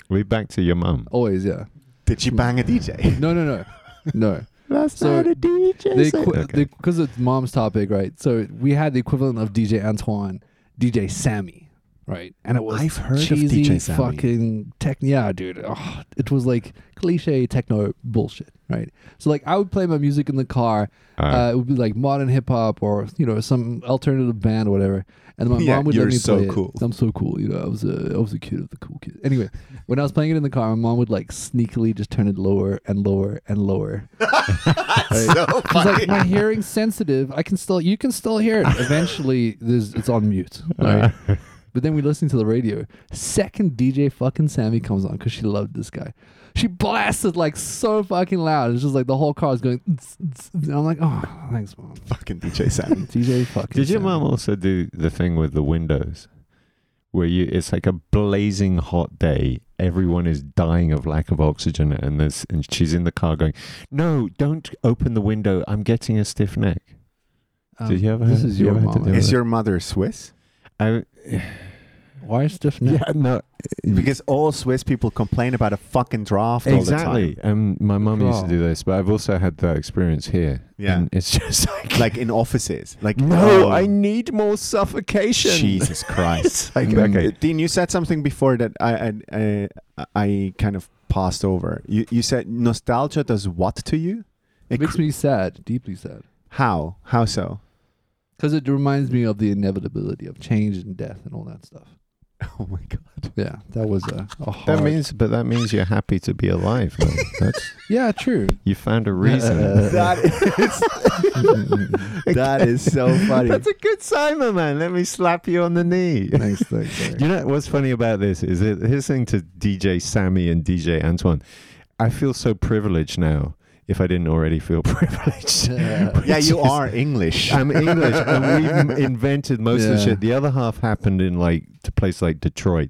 We back to your mom. Always, yeah. Did she bang a D J? No, no, no. No. That's so not a D J. Because okay. it's mom's topic, right? So we had the equivalent of D J Antoine, D J Sammy, right? And it was I've heard cheesy of D J Sammy. fucking techno. Yeah, dude. Oh, it was like cliche techno bullshit, right? So like I would play my music in the car. Uh, uh, it would be like modern hip hop or, you know, some alternative band or whatever. And my yeah, mom would let me so play cool. it. I'm so cool. You know, I was a, I was a kid of the cool kid. Anyway, when I was playing it in the car, my mom would like sneakily just turn it lower and lower and lower. That's so funny. Like, my hearing's sensitive. I can still, you can still hear it. Eventually, there's, it's on mute. Right? But then we listen to the radio. Second D J fucking Sammy comes on because she loved this guy. She blasted like so fucking loud. It's just like the whole car is going. Tz, tz. And I'm like, oh, thanks, mom. Fucking D J Sammy. D J fucking. Did your mom also do the thing with the windows, where you? It's like a blazing hot day. Everyone is dying of lack of oxygen, and this, and she's in the car going, "No, don't open the window. I'm getting a stiff neck." Um, did you ever? This is your mom. Is your mother Swiss? I. Why stiff neck? Yeah, no. Because all Swiss people complain about a fucking draft exactly. all the time. Exactly. Um, my mum used to do this, but I've also had that experience here. Yeah. And it's just like... like in offices. Like, no, oh, I need more suffocation. Jesus Christ. Like, okay. Dean, you said something before that I I, I, I kind of... passed over. You you said nostalgia does what to you? It, it makes cr- me sad, deeply sad. How? How so? Because it reminds me of the inevitability of change and death and all that stuff. Oh my God! Yeah, that was a, a hard. That means, but that means you're happy to be alive. That's, yeah, true. You found a reason. Uh, that is that is so funny. That's a good sign, my man. Let me slap you on the knee. Thanks, thanks. Sorry. You know what's funny about this is that listening to D J Sammy and D J Antoine, I feel so privileged now. If I didn't already feel privileged. Yeah, yeah you is, are English. I'm English. And we've invented most yeah. of the shit. The other half happened in like a place like Detroit.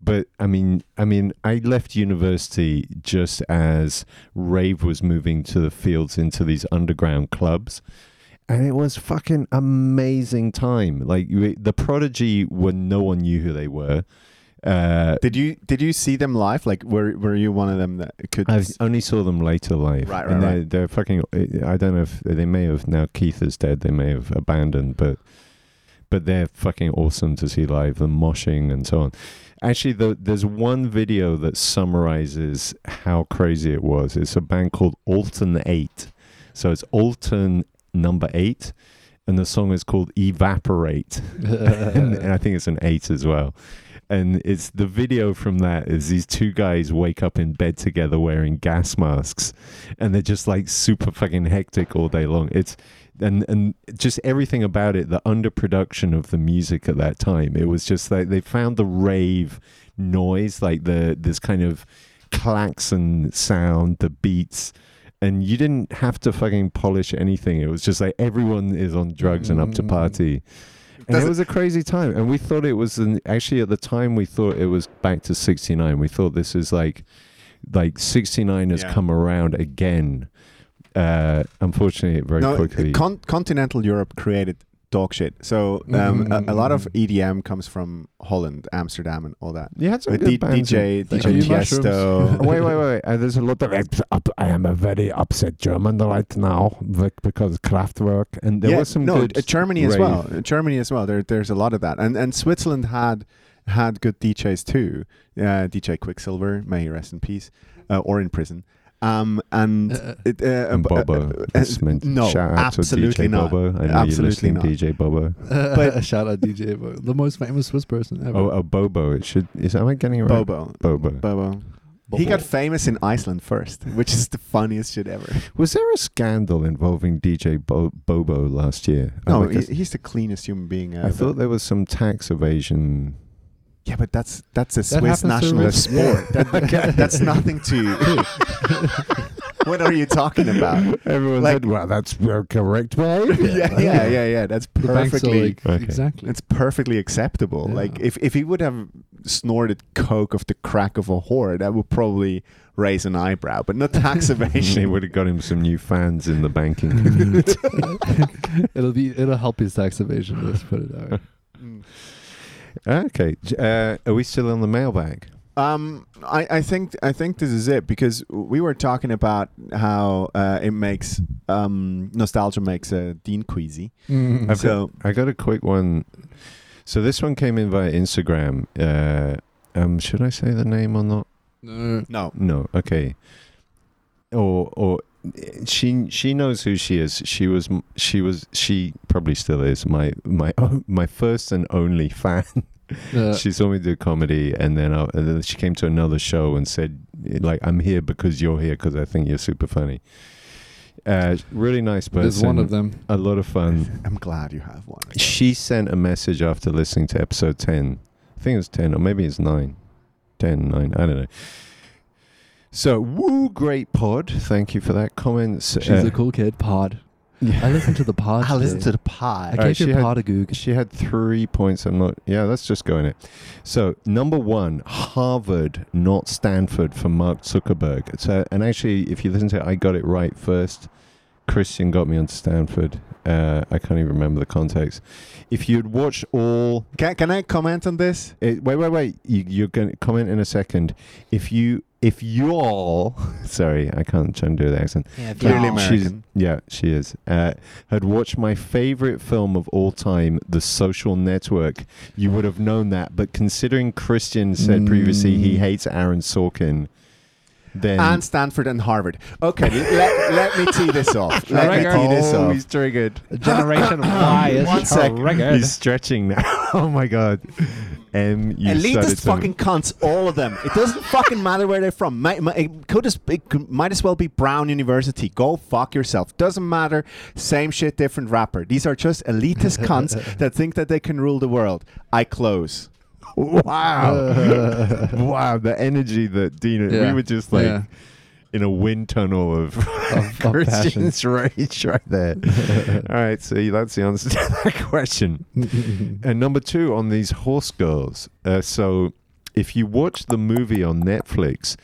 But I mean, I mean, I left university just as rave was moving to the fields into these underground clubs. And it was fucking amazing time. Like the Prodigy, when no one knew who they were. Uh, did you did you see them live? Like, were were you one of them that could? I only saw them later live. Right, right, and they're, right. They're fucking. I don't know if they may have now. Keith is dead. They may have abandoned, but but they're fucking awesome to see live. The moshing and so on. Actually, the, there's one video that summarizes how crazy it was. It's a band called Altern eight. So it's Altern number eight, and the song is called Evaporate, and, and I think it's an eight as well. And it's the video from that is these two guys wake up in bed together wearing gas masks, and they're just like super fucking hectic all day long. It's and and just everything about it, the underproduction of the music at that time. It was just like they found the rave noise, like the this kind of klaxon sound, the beats. And you didn't have to fucking polish anything. It was just like everyone is on drugs and up to party. And Does it was a crazy time. And we thought it was an, actually at the time we thought it was back to sixty-nine. We thought this is like like sixty-nine has yeah. come around again. Uh, unfortunately, very no, quickly. Con- continental Europe created dog shit. So um, mm. a, a lot of E D M comes from Holland, Amsterdam and all that. You had some good D- bands. D J, D J Tiesto. wait, wait, wait. Uh, there's a lot of... Up, I am a very upset German right now because Kraftwerk. And there yeah, was some no, good... Uh, Germany rave. as well. Germany as well. There, There's a lot of that. And and Switzerland had had good D Js too. Uh, D J Quicksilver, may he rest in peace, uh, or in prison. Um and, uh, it, uh, and Bobo, uh, uh, no, shout out absolutely to D J not. Bobo. I know absolutely you're listening, not. D J Bobo. Uh, but shout out D J Bobo, the most famous Swiss person ever. Oh, oh Bobo! It should is am I getting it right? Bobo, Bobo, Bobo. Bobo. He got famous in Iceland first, which is the funniest shit ever. Was there a scandal involving D J Bo- Bobo last year? No, he, he's the cleanest human being ever. I thought there was some tax evasion. Yeah, but that's that's a that Swiss nationalist sport. Yeah. That, okay. That's nothing to. What are you talking about? Everyone like, said, "Well, that's correct, right?" Yeah, yeah, yeah, yeah. That's perfectly like, okay. exactly. It's perfectly acceptable. Yeah. Like if, if he would have snorted coke off the crack of a whore, that would probably raise an eyebrow, but not tax evasion. It would have got him some new fans in the banking community. it'll be it'll help his tax evasion. Let's put it that way. Mm. Okay, uh, are we still on the mailbag? Um, I, I think I think this is it because we were talking about how uh, it makes um, nostalgia makes uh, Dean queasy. Mm-hmm. So got, I got a quick one. So this one came in via Instagram. Uh, um, should I say the name or not? No, no, no. Okay. Or or she she knows who she is. She was she was she probably still is my my oh, my first and only fan. Uh, she saw me do comedy, and then, I, and then she came to another show and said, like, I'm here because you're here because I think you're super funny. Uh, really nice person. There's one of them. A lot of fun. I'm glad you have one. She sent a message after listening to episode ten. I think it was ten, or maybe it's nine. ten, nine, I don't know. So, woo, great pod. Thank you for that comment. She's uh, a cool kid, pod. Yeah. I listened to the pod. I listened to the pod. I gave you a pod a goog. She had three points. I'm not. Yeah, let's just go in it. So, number one, Harvard, not Stanford, for Mark Zuckerberg. So, and actually, if you listen to it, I got it right first. Christian got me onto Stanford. Uh, I can't even remember the context. If you'd watched all... Can, can I comment on this? It, wait, wait, wait. You, you're going to comment in a second. If you... If you all, sorry, I can't try and do the accent. Yeah, clearly American. Yeah, she is. Uh, had watched my favorite film of all time, The Social Network, you would have known that. But considering Christian said mm. previously he hates Aaron Sorkin, Then and Stanford and Harvard. Okay, let, let me tee this off. Let me tee this off. Oh, he's triggered. Generation Y is One triggered. He's stretching now. Oh my god. M, you elitist fucking cunts, all of them. It doesn't fucking matter where they're from. Might, might, it could as, it could, might as well be Brown University. Go fuck yourself. Doesn't matter. Same shit, different rapper. These are just elitist cunts that think that they can rule the world. I close. Wow. Uh, wow, the energy that Dina, yeah, we were just like yeah. in a wind tunnel of, of Christian's rage right there. All right, so that's the answer to that question. And number two on these horse girls. Uh, so if you watch the movie on Netflix,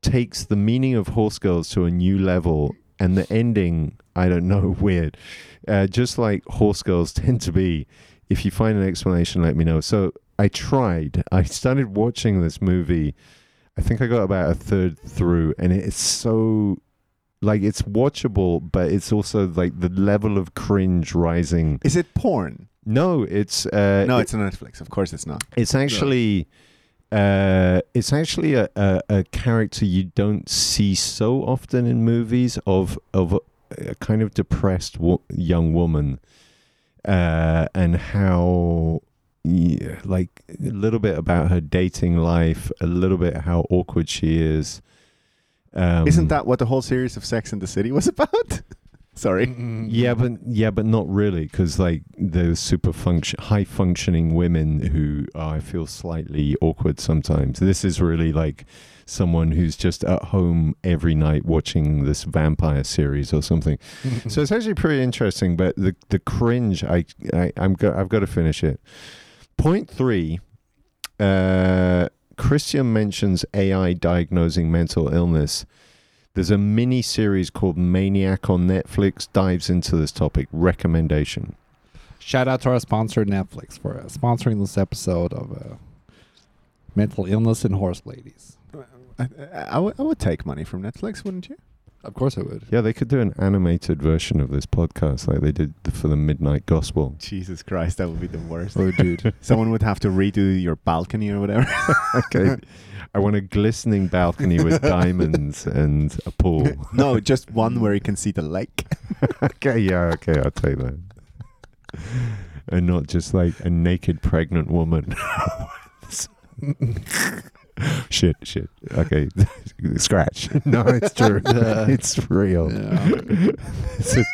takes the meaning of horse girls to a new level, and the ending, I don't know, weird. Uh, just like horse girls tend to be. If you find an explanation, let me know. So I tried. I started watching this movie. I think I got about a third through, and it's so, like, it's watchable, but it's also like the level of cringe rising. Is it porn? No, it's uh, no, it, it's on Netflix. Of course, it's not. It's actually, uh, it's actually a, a, a character you don't see so often in movies of of a, a kind of depressed wo- young woman, uh, and how. Yeah, like a little bit about her dating life, a little bit how awkward she is. Um, Isn't that what the whole series of Sex and the City was about? Sorry. Yeah, but yeah, but not really, because like those super function, high functioning women who I uh, feel slightly awkward sometimes. This is really like someone who's just at home every night watching this vampire series or something. So it's actually pretty interesting, but the the cringe, I, I I'm go- I've got to finish it. Point three, uh, Christian mentions A I diagnosing mental illness. There's a mini series called Maniac on Netflix, dives into this topic. Recommendation. Shout out to our sponsor, Netflix, for uh, sponsoring this episode of uh, Mental Illness and Horse Ladies. I, I, w- I would take money from Netflix, wouldn't you? Of course I would. Yeah, they could do an animated version of this podcast like they did for the Midnight Gospel. Jesus Christ, that would be the worst. Oh, dude. Someone would have to redo your balcony or whatever. Okay. I want a glistening balcony with diamonds and a pool. No, just one where you can see the lake. Okay, yeah, okay, I'll take that. And not just like a naked pregnant woman. Shit, shit. Okay, scratch. No, it's true. Uh, it's real. Yeah. it's a,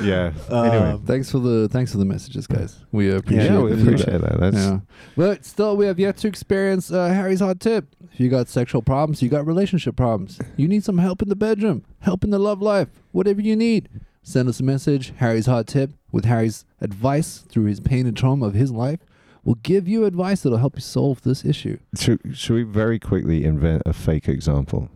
yeah. Um, anyway, thanks for the thanks for the messages, guys. We appreciate yeah, we appreciate that. that. That's yeah. But still, we have yet to experience uh, Harry's hot tip. If you got sexual problems, you got relationship problems, you need some help in the bedroom, help in the love life, whatever you need, send us a message. Harry's hot tip, with Harry's advice through his pain and trauma of his life. We'll give you advice that'll help you solve this issue. Should, should we very quickly invent a fake example?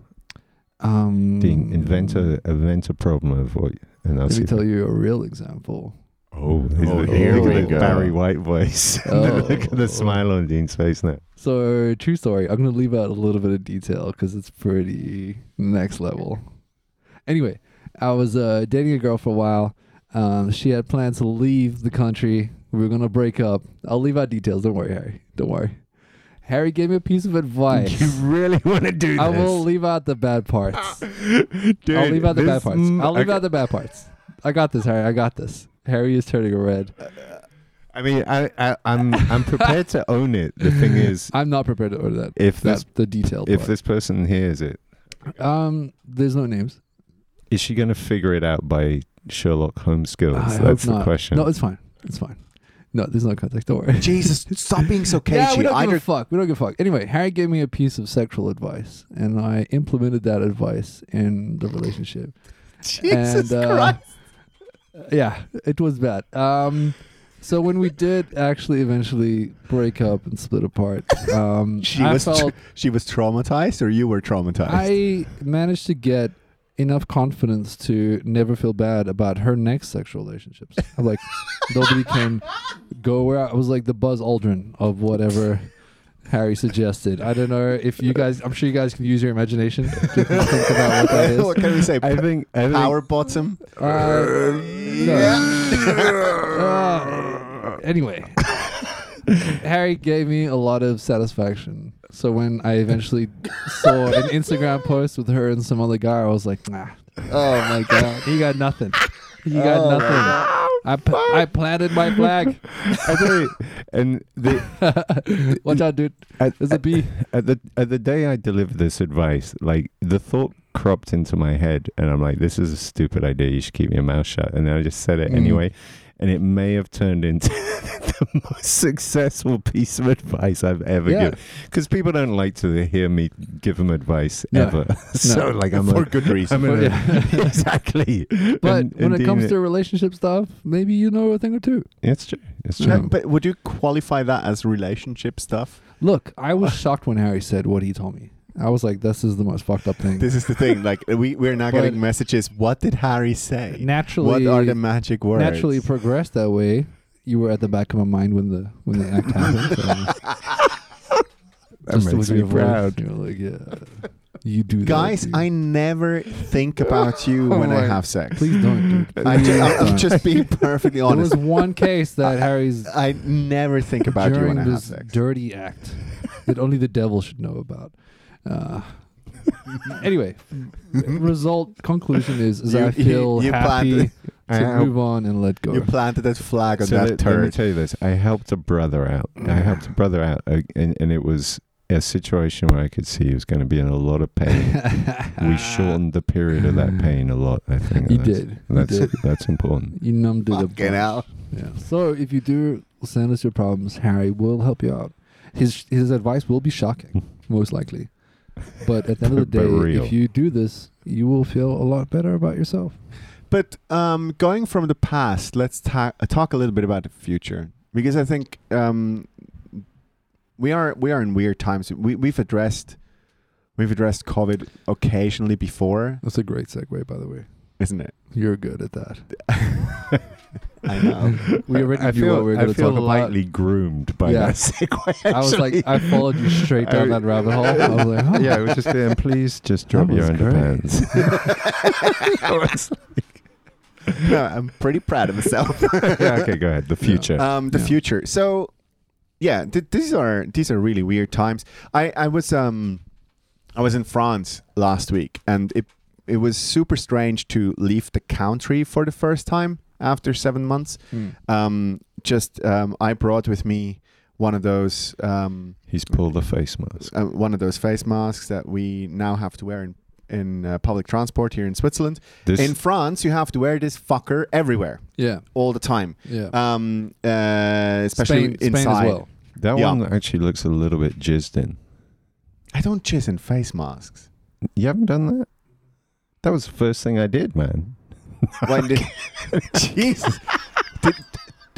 Um, Dean, invent a invent a problem of what? And I'll let me tell you a real example. Oh, oh here we go. Barry White voice. Oh. Look at the smile on Dean's face now. So, true story. I'm going to leave out a little bit of detail because it's pretty next level. Anyway, I was uh, dating a girl for a while. Um, she had plans to leave the country. We were going to break up. I'll leave out details. Don't worry, Harry. Don't worry. Harry gave me a piece of advice. You really want to do this? I will leave out the bad parts. Dude, I'll leave out the bad parts. I'll leave okay. out the bad parts. I got this, Harry. I got this. Harry is turning red. I mean, I, I, I'm I'm prepared to own it. The thing is... I'm not prepared to own that. If this, That's the detail If part. This person hears it... Um, There's no names. Is she going to figure it out by Sherlock Holmes skills? I That's the question. No, it's fine. It's fine. No, there's no context. Don't worry. Jesus, stop being so cagey. Yeah, we don't give Either. a fuck. We don't give a fuck. Anyway, Harry gave me a piece of sexual advice, and I implemented that advice in the relationship. Jesus and, uh, Christ. Yeah, it was bad. Um, so when we did actually eventually break up and split apart, um, she I was felt tr- she was traumatized, or you were traumatized. I managed to get enough confidence to never feel bad about her next sexual relationships. I'm like, nobody can go where I was like the Buzz Aldrin of whatever Harry suggested. I don't know if you guys, I'm sure you guys can use your imagination to think about what that is. What can we say? I think, I think power bottom. Uh, no. uh, anyway, Harry gave me a lot of satisfaction. So when I eventually saw an Instagram post with her and some other guy, I was like, nah. Oh my God. He got nothing. He got oh, nothing. Wow. I, p- I planted my flag. I tell you, and the, watch out, dude. At, There's at, a bee. At the at the day I delivered this advice, like the thought cropped into my head, and I'm like, "This is a stupid idea. You should keep your mouth shut." And then I just said it mm. anyway, and it may have turned into the most successful piece of advice I've ever yeah. given. Because people don't like to hear me give them advice no. ever. No. So, like, I'm for a, good reason. I'm a, exactly. But and, when and it comes it, to relationship stuff, maybe you know a thing or two. It's true. It's true. No, but would you qualify that as relationship stuff? Look, I was shocked when Harry said what he told me. I was like, this is the most fucked up thing. This is the thing. Like, we, we're not getting messages. What did Harry say? Naturally. What are the magic words? Naturally progressed that way. You were at the back of my mind when the when the act happened. So that makes me proud. You're like, yeah, you do that. Guys, I never think about you when I have sex. Please don't, dude. I ju- I'm just being perfectly honest. There was one case that Harry's... I never think about you when I have sex. Dirty act that only the devil should know about. Uh, anyway, result conclusion is, is you, I feel you, you happy to move on and let go. You planted that flag on so that let, turd. Let me tell you this. I helped a brother out. I helped a brother out, uh, and, and it was a situation where I could see he was going to be in a lot of pain. We shortened the period of that pain a lot, I think. You that's, did. That's you did. That's important. You numbed it up. Get out. Yeah. So if you do send us your problems, Harry will help you out. His his advice will be shocking, most likely. But at the end of the day, if you do this, you will feel a lot better about yourself. But um, going from the past, let's ta- talk a little bit about the future, because I think um, we are we are in weird times. We we've addressed we've addressed COVID occasionally before. That's a great segue, by the way, isn't it? You're good at that. I know. We already I knew feel, what we were going to talk about. I feel lightly groomed by yeah. that segue. I was like, I followed you straight down that rabbit hole. I was like, huh? Yeah, I was just there. And please just drop your underpants. like, no, I'm pretty proud of myself. yeah, okay, go ahead. The future. Yeah. Um, the yeah. future. So, yeah, th- these are these are really weird times. I, I was um, I was in France last week, and it it was super strange to leave the country for the first time. After seven months, mm. um, just um, I brought with me one of those. Um, He's pulled a face mask. Uh, one of those face masks that we now have to wear in in uh, public transport here in Switzerland. This in France, you have to wear this fucker everywhere. Yeah, all the time. Yeah, um, uh, especially Spain, inside. Spain as well. That yeah. one actually looks a little bit jizzed in. I don't jizz in face masks. You haven't done that. That was the first thing I did, man. When did, Jesus, did,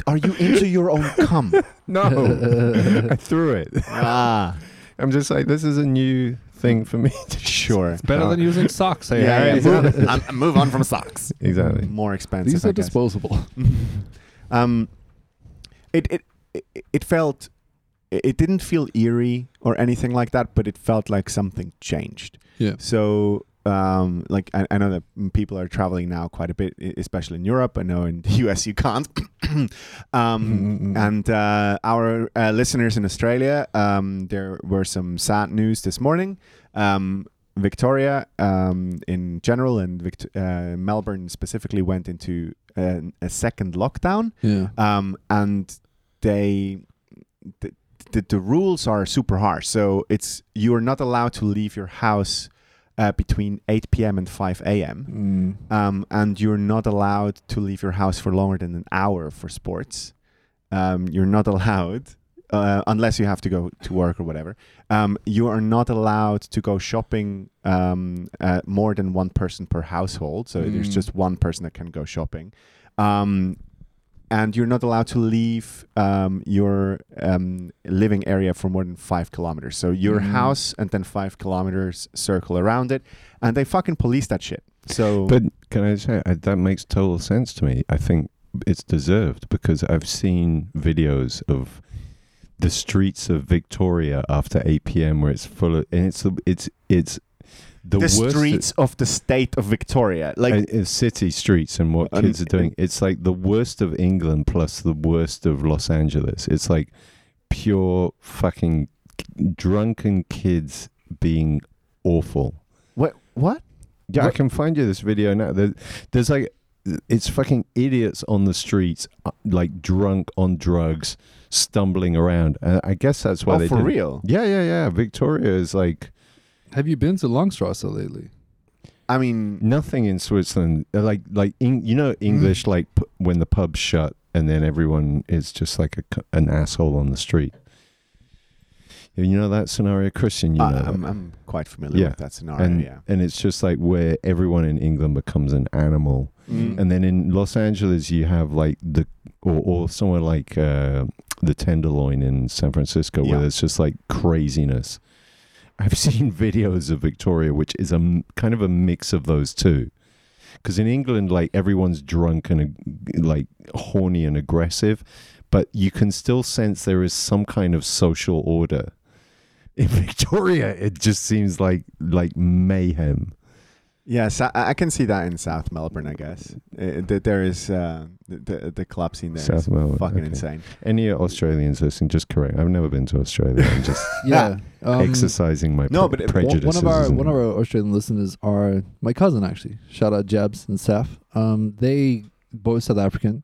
are you into your own cum? No, I threw it. Ah, I'm just like, this is a new thing for me. To sure, it's better no. than using socks. Hey, yeah, yeah, exactly. I'm, move on from socks. Exactly, more expensive. These are disposable. um, it, it it it felt, it didn't feel eerie or anything like that, but it felt like something changed. Yeah. So. Um, like I, I know that people are traveling now quite a bit, especially in Europe. I know in the U S you can't. um, mm-hmm. And uh, our uh, listeners in Australia, um, there were some sad news this morning. Um, Victoria, um, in general, and Vict- uh, Melbourne specifically, went into a, a second lockdown. Yeah. Um, and they. The, the, the rules are super harsh. So it's you are not allowed to leave your house. Uh, between eight p.m. and five a.m. Mm. Um, and you're not allowed to leave your house for longer than an hour for sports. Um, you're not allowed, uh, unless you have to go to work or whatever. Um, you are not allowed to go shopping um, uh, more than one person per household. So mm. there's just one person that can go shopping. Um, and you're not allowed to leave um, your um, living area for more than five kilometers. So your mm-hmm. house and then five kilometers circle around it. And they fucking police that shit. So, but can I say, I, that makes total sense to me. I think it's deserved because I've seen videos of the streets of Victoria after eight p.m. where it's full of... And it's it's it's... The, the streets of the state of Victoria, like uh, city streets, and what kids um, are doing. It's like the worst of England plus the worst of Los Angeles. It's like pure fucking drunken kids being awful. What? What? Yeah, what? I can find you this video now. There, there's like, it's fucking idiots on the streets, like drunk on drugs, stumbling around. And I guess that's why oh, they for did real? It. Yeah, yeah, yeah. Victoria is like... Have you been to Longstrasse lately? I mean, nothing in Switzerland. Like, like in, you know, English, mm. like p- when the pubs shut and then everyone is just like a, an asshole on the street. You know that scenario, Christian? You uh, know I'm, I'm quite familiar yeah. with that scenario, and, yeah. And it's just like where everyone in England becomes an animal. Mm. And then in Los Angeles, you have like the, or, or somewhere like uh, the Tenderloin in San Francisco, yeah. where there's just like craziness. I've seen videos of Victoria, which is a m- kind of a mix of those two. Because in England, like everyone's drunk and ag- like horny and aggressive, but you can still sense there is some kind of social order. In Victoria, it just seems like like mayhem. Yes, I, I can see that in South Melbourne, I guess. That there is uh, the the club scene there. South is Melbourne, fucking okay. insane. Any Australians listening? Just correct. I've never been to Australia. I'm just yeah um, exercising my no, pre- but it, prejudices. One of our one of our Australian listeners are my cousin actually. Shout out Jabs and Saf. Um, they both South African.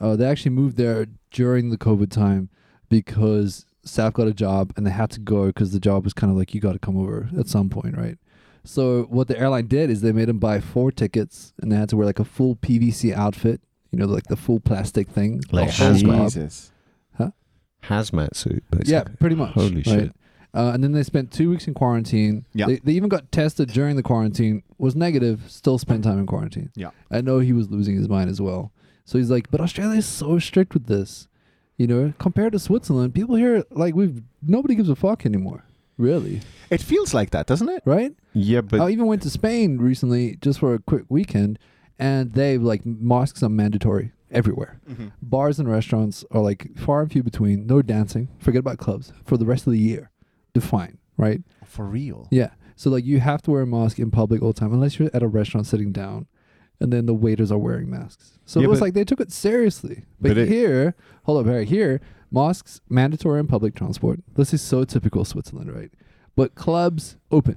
Uh, they actually moved there during the COVID time because Saf got a job and they had to go because the job was kind of like you got to come over at some point, right? So what the airline did is they made him buy four tickets, and they had to wear like a full P V C outfit, you know, like the full plastic thing, like hazmat, huh? hazmat suit, basically. Yeah, pretty much. Holy right? shit! Uh, and then they spent two weeks in quarantine. Yeah, they, they even got tested during the quarantine, was negative, still spent time in quarantine. Yeah, I know he was losing his mind as well. So he's like, but Australia is so strict with this, you know, compared to Switzerland. People here, like, we've nobody gives a fuck anymore. Really? It feels like that, doesn't it? Right? Yeah, but... I even went to Spain recently just for a quick weekend, and they, like, mosques are mandatory everywhere. Mm-hmm. Bars and restaurants are, like, far and few between. No dancing. Forget about clubs. For the rest of the year. Define, right? For real? Yeah. So, like, you have to wear a mask in public all the time, unless you're at a restaurant sitting down, and then the waiters are wearing masks. So yeah, it was like they took it seriously. But, but here... It, hold up, Harry. Here... Mosques, mandatory on public transport. This is so typical Switzerland, right? But clubs, open.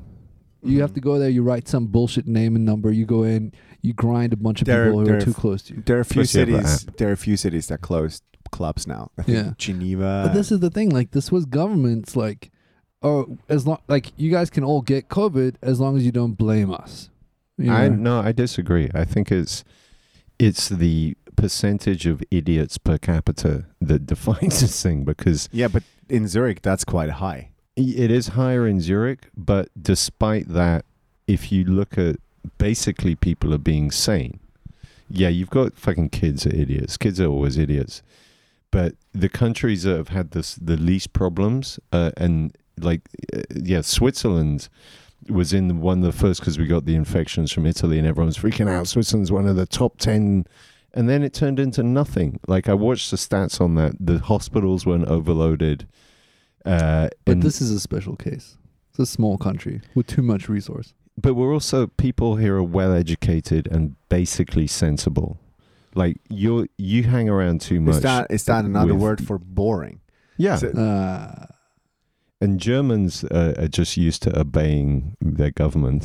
You mm-hmm. have to go there. You write some bullshit name and number. You go in. You grind a bunch of there people are, who are f- too close to you. There are a few cities. There are a few cities that closed clubs now. I think yeah. Geneva. But this is the thing. Like this was governments. Like, oh, as long like you guys can all get COVID as long as you don't blame us. You know? I no, I disagree. I think it's it's the percentage of idiots per capita that defines this thing because yeah but in Zurich that's quite high. It is higher in Zurich, but despite that, if you look at basically people are being sane. Yeah, you've got fucking kids are idiots. Kids are always idiots. But the countries that have had this the least problems uh, and like uh, yeah Switzerland was in the one of the first because we got the infections from Italy and everyone's freaking out. Switzerland's one of the top ten. And then it turned into nothing. Like, I watched the stats on that. The hospitals weren't overloaded. Uh, but this is a special case. It's a small country with too much resource. But we're also, people here are well-educated and basically sensible. Like, you you hang around too much. Is that, is that another with, word for boring? Yeah. So, uh, and Germans uh, are just used to obeying their government.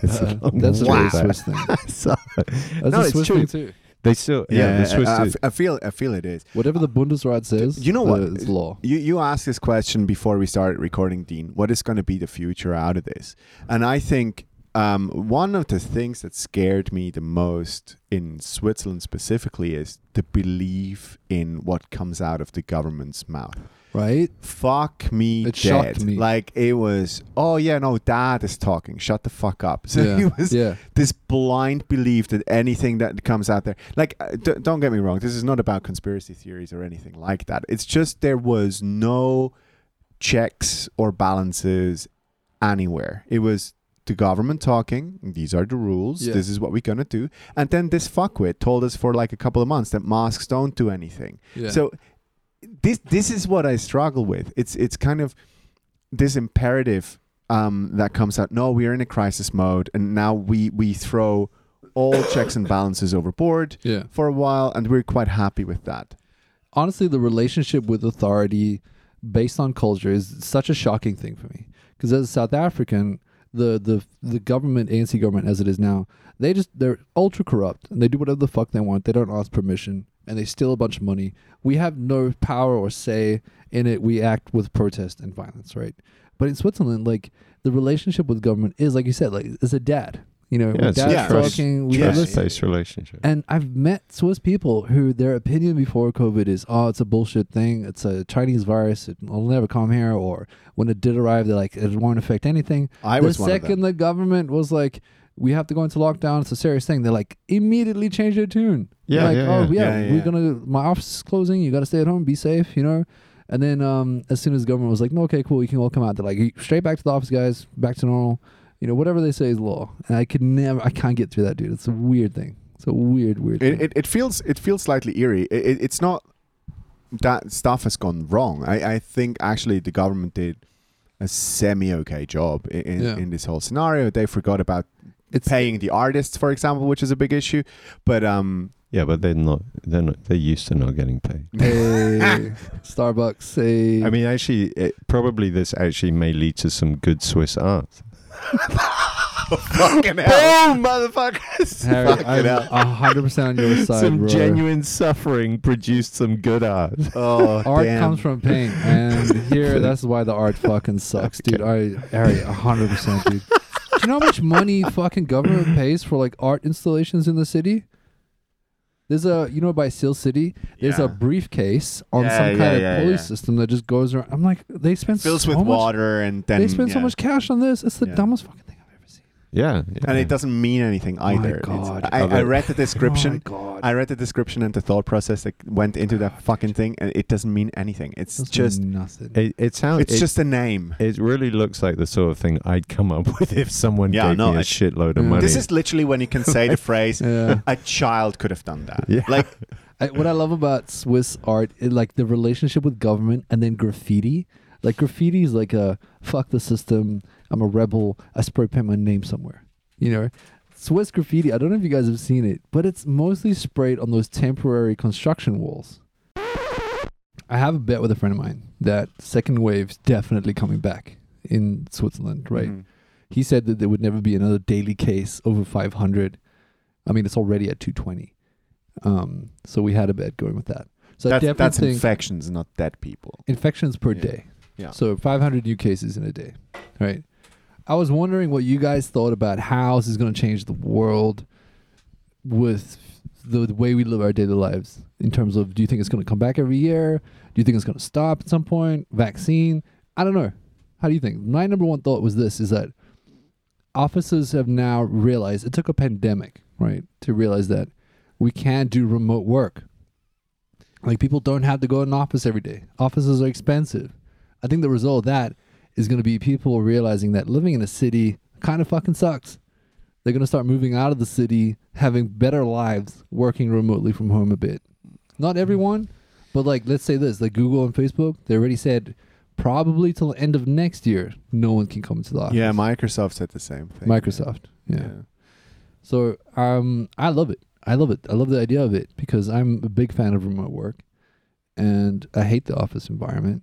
that's uh, a, that's wow. a really Swiss thing. so, that's no, a Swiss it's true. thing too. They still, yeah. yeah the I, I, I feel, I feel it is. Whatever the Bundesrat says, you know what? Uh, it's law. You you asked this question before we started recording, Dean. What is going to be the future out of this? And I think um, one of the things that scared me the most in Switzerland specifically is the belief in what comes out of the government's mouth. Right? Fuck me, it dead. Shocked me. Like it was. Oh yeah, no, Dad is talking. Shut the fuck up. So yeah. it was yeah. this blind belief that anything that comes out there. Like, uh, d- don't get me wrong. This is not about conspiracy theories or anything like that. It's just there was no checks or balances anywhere. It was the government talking. These are the rules. Yeah. This is what we're gonna do. And then this fuckwit told us for like a couple of months that masks don't do anything. Yeah. So. This this is what I struggle with. It's it's kind of this imperative um, that comes out. No, we are in a crisis mode, and now we we throw all checks and balances overboard yeah. for a while, and we're quite happy with that. Honestly, the relationship with authority based on culture is such a shocking thing for me. Because as a South African, the the the government, A N C government as it is now, they just they're ultra corrupt and they do whatever the fuck they want. They don't ask permission and they steal a bunch of money. We have no power or say in it. We act with protest and violence, right? But in Switzerland, like the relationship with government is, like you said, like it's a dad. You know, yeah, dad's yeah. talking. We trust based relationship. And I've met Swiss people who their opinion before COVID is, oh, it's a bullshit thing. It's a Chinese virus. It'll never come here. Or when it did arrive, they're like, it won't affect anything. I the was one second of them. The government was like, we have to go into lockdown. It's a serious thing. They like immediately change their tune. Yeah, like, yeah, oh yeah, yeah, yeah, yeah. we're gonna. My office is closing. You gotta stay at home. Be safe. You know. And then um, as soon as the government was like, no, okay, cool, you can all come out. They're like, straight back to the office, guys. Back to normal. You know, whatever they say is law, and I could never, I can't get through that, dude. It's a weird thing. It's a weird, weird. It thing. It, it feels it feels slightly eerie. It, it, it's not that stuff has gone wrong. I, I think actually the government did a semi okay job in, yeah. in this whole scenario. They forgot about it's paying the artists, for example, which is a big issue. But um, yeah, but they're not. They're not. They're used to not getting paid. Hey, Starbucks. Hey. I mean, actually, it, probably this actually may lead to some good Swiss art. Fucking hell. Boom, motherfuckers. Harry, fucking I'm hell. one hundred percent on your side. Some bro. Genuine suffering produced some good art. Oh, art damn. Comes from pain. And here, that's why the art fucking sucks, dude. Okay. I, Harry, one hundred percent, dude. Do you know how much money fucking government pays for like art installations in the city? There's a, you know, by Seal City, there's yeah. a briefcase on yeah, some yeah, kind yeah, of pulley yeah. system that just goes around. I'm like, they spend fills so with much, water and then they spend yeah. so much cash on this. It's the yeah. dumbest fucking thing I've ever seen. Yeah, yeah. And it doesn't mean anything either. Oh my God. I, I read the description. Oh my God. I read the description and the thought process that went into that fucking thing, and it doesn't mean anything. It's doesn't just nothing. It, it sounds. It's it, just a name. It really looks like the sort of thing I'd come up with if someone yeah, gave no, me a I, shitload of yeah. money. This is literally when you can say the phrase, yeah. "A child could have done that." Yeah. Like I, what I love about Swiss art, is like the relationship with government, and then graffiti. Like graffiti is like a fuck the system. I'm a rebel. I spray paint my name somewhere. You know. Swiss graffiti, I don't know if you guys have seen it, but it's mostly sprayed on those temporary construction walls. I have a bet with a friend of mine that second wave's definitely coming back in Switzerland, right? Mm-hmm. He said that there would never be another daily case over five hundred. I mean, it's already at two twenty. Um, so we had a bet going with that. So That's, I definitely that's think infections, not dead people. Infections per yeah. day. Yeah. So five hundred new cases in a day, right? I was wondering what you guys thought about how this is going to change the world with the, the way we live our daily lives in terms of, do you think it's going to come back every year? Do you think it's going to stop at some point? Vaccine? I don't know. How do you think? My number one thought was this, is that officers have now realized, it took a pandemic, right, to realize that we can't do remote work. Like people don't have to go in an office every day. Offices are expensive. I think the result of that is going to be people realizing that living in a city kind of fucking sucks. They're going to start moving out of the city, having better lives, working remotely from home a bit. Not everyone, but like, let's say this, like Google and Facebook, they already said probably till the end of next year, no one can come into the office. Yeah, Microsoft said the same thing. Microsoft, yeah. yeah. So um, I love it. I love it. I love the idea of it because I'm a big fan of remote work and I hate the office environment.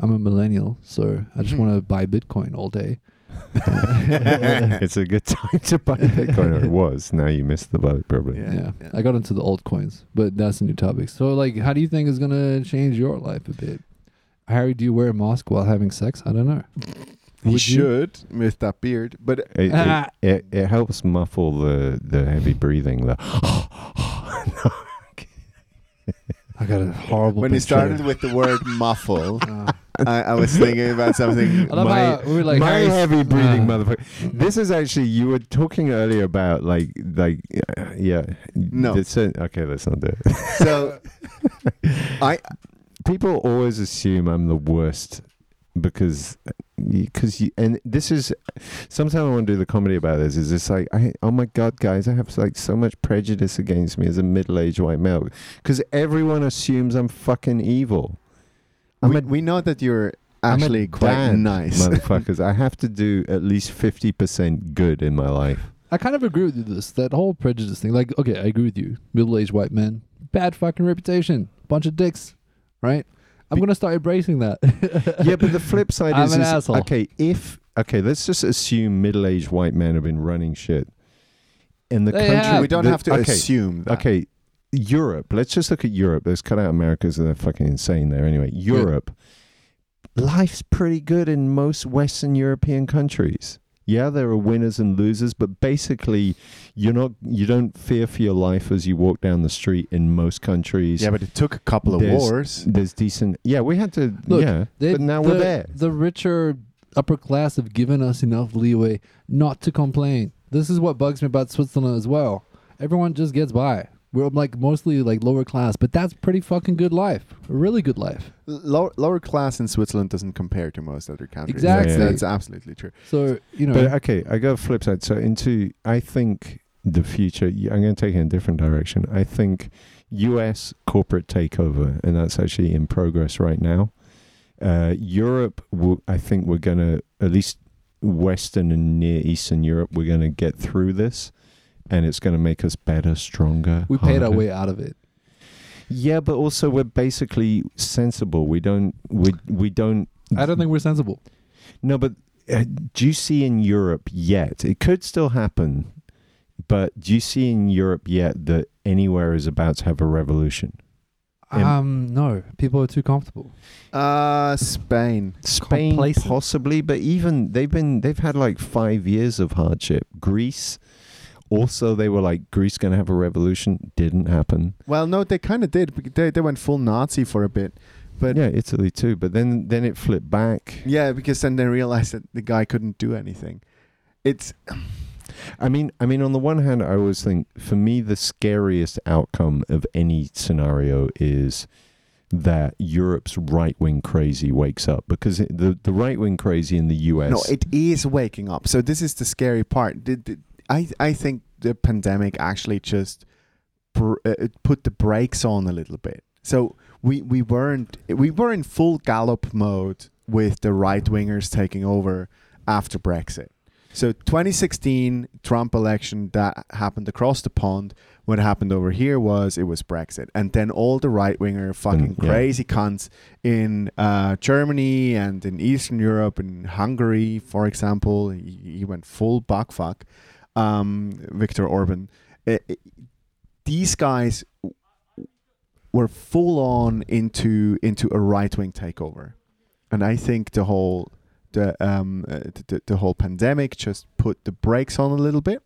I'm a millennial, so I just want to buy Bitcoin all day. It's a good time to buy Bitcoin. Or it was. Now you missed the boat, probably. Yeah, yeah. yeah. I got into the altcoins, but that's a new topic. So, like, how do you think it's going to change your life a bit? Harry, do you wear a mask while having sex? I don't know. Would you should you? With that beard, but it, ah. it, it, it helps muffle the, the heavy breathing. The I got a horrible when picture. You started with the word muffle. Uh. I, I was thinking about something. My, we like my heavy breathing, uh, motherfucker. This is actually you were talking earlier about like like uh, yeah. No. Okay, let's not do it. So I people always assume I'm the worst because because you and this is sometimes I want to do the comedy about this. Is it's like I oh my god, guys, I have like so much prejudice against me as a middle-aged white male because everyone assumes I'm fucking evil. We, a, we know that you're actually quite dad, nice. Motherfuckers, I have to do at least fifty percent good in my life. I kind of agree with you this, that whole prejudice thing. Like, okay, I agree with you. Middle-aged white men, bad fucking reputation, bunch of dicks, right? I'm going to start embracing that. Yeah, but the flip side I'm is... I'm an is, asshole. Okay, if... Okay, let's just assume middle-aged white men have been running shit. In the they country... Have. We don't the, have to okay, assume that. Okay, Europe. Let's just look at Europe. Let's cut out America because they're fucking insane there. Anyway, Europe. Good. Life's pretty good in most Western European countries. Yeah, there are winners and losers, but basically, you're not, you don't fear for your life as you walk down the street in most countries. Yeah, but it took a couple of there's, wars. There's decent... Yeah, we had to... Look, yeah, they, but now the, we're there. The richer upper class have given us enough leeway not to complain. This is what bugs me about Switzerland as well. Everyone just gets by. We're like mostly like lower class, but that's pretty fucking good life. A really good life. Lower, lower class in Switzerland doesn't compare to most other countries. Exactly. Yeah, yeah. That's absolutely true. So, you know. But okay, I got a flip side. So into, I think the future, I'm going to take it in a different direction. I think U S corporate takeover, and that's actually in progress right now. Uh, Europe, will, I think we're going to, at least Western and Near Eastern Europe, we're going to get through this. And it's going to make us better, stronger. We harder. Paid our way out of it. Yeah, but also we're basically sensible. We don't. We we don't. I don't think we're sensible. No, but uh, do you see in Europe yet? It could still happen, but do you see in Europe yet that anywhere is about to have a revolution? Um, no, people are too comfortable. Uh, Spain, Spain, Complacent. Possibly, but even they've been they've had like five years of hardship. Greece. Also, they were like, Greece going to have a revolution. Didn't happen. Well, no, they kind of did. They they went full Nazi for a bit. But yeah, Italy too. But then, then it flipped back. Yeah, because then they realized that the guy couldn't do anything. It's... I mean, I mean, on the one hand, I always think, for me, the scariest outcome of any scenario is that Europe's right-wing crazy wakes up, because it, the, the right-wing crazy in the U S... No, it is waking up. So this is the scary part. The, the, I I think the pandemic actually just br- uh, put the brakes on a little bit. So we, we weren't we were in full gallop mode with the right wingers taking over after Brexit. So twenty sixteen Trump election, that happened across the pond. What happened over here was it was Brexit, and then all the right winger fucking mm, yeah. crazy cunts in uh, Germany and in Eastern Europe and Hungary, for example, he, he went full buckfuck. Um, Viktor Orban, it, it, these guys were full on into into a right wing takeover, and I think the whole the um uh, the, the whole pandemic just put the brakes on a little bit.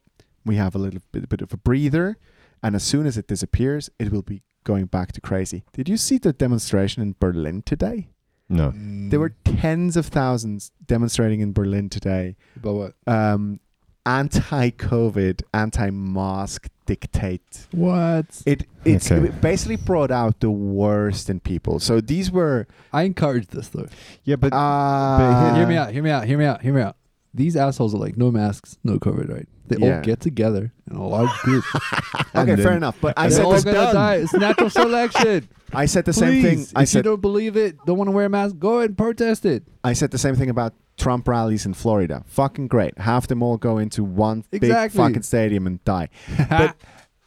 We have a little bit, bit of a breather, and as soon as it disappears, it will be going back to crazy. Did you see the demonstration in Berlin today? No. Mm. There were tens of thousands demonstrating in Berlin today. About what? Um, anti-COVID, anti-mask dictate. What? It it's okay. It basically brought out the worst in people. So these were... I encouraged this, though. Yeah, but... Uh, but hear me out, hear me out, hear me out, hear me out. These assholes are like, no masks, no COVID, right? They yeah. all get together in a large group. Okay, fair enough. But I said all gonna die. It's natural selection. I said the Please, same thing. I if said, you don't believe it, don't want to wear a mask, go and protest it. I said the same thing about Trump rallies in Florida. Fucking great. Half them all go into one exactly. big fucking stadium and die. But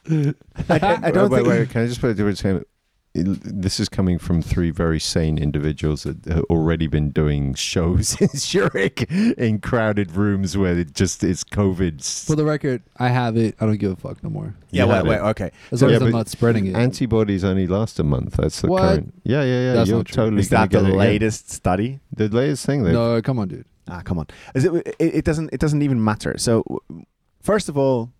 I, I, I don't wait, think... Wait, wait, can I just put a different statement? This is coming from three very sane individuals that have already been doing shows in Zurich in crowded rooms where it just is COVID. For the record, I have it. I don't give a fuck no more. Yeah, wait, wait, okay. As long yeah, as I'm not spreading it. Antibodies only last a month. That's the what? current. Yeah, yeah, yeah. That's You're totally is that the latest again. study? The latest thing there. No, come on, dude. Ah, come on. Is it, it, it doesn't. It doesn't even matter. So, first of all,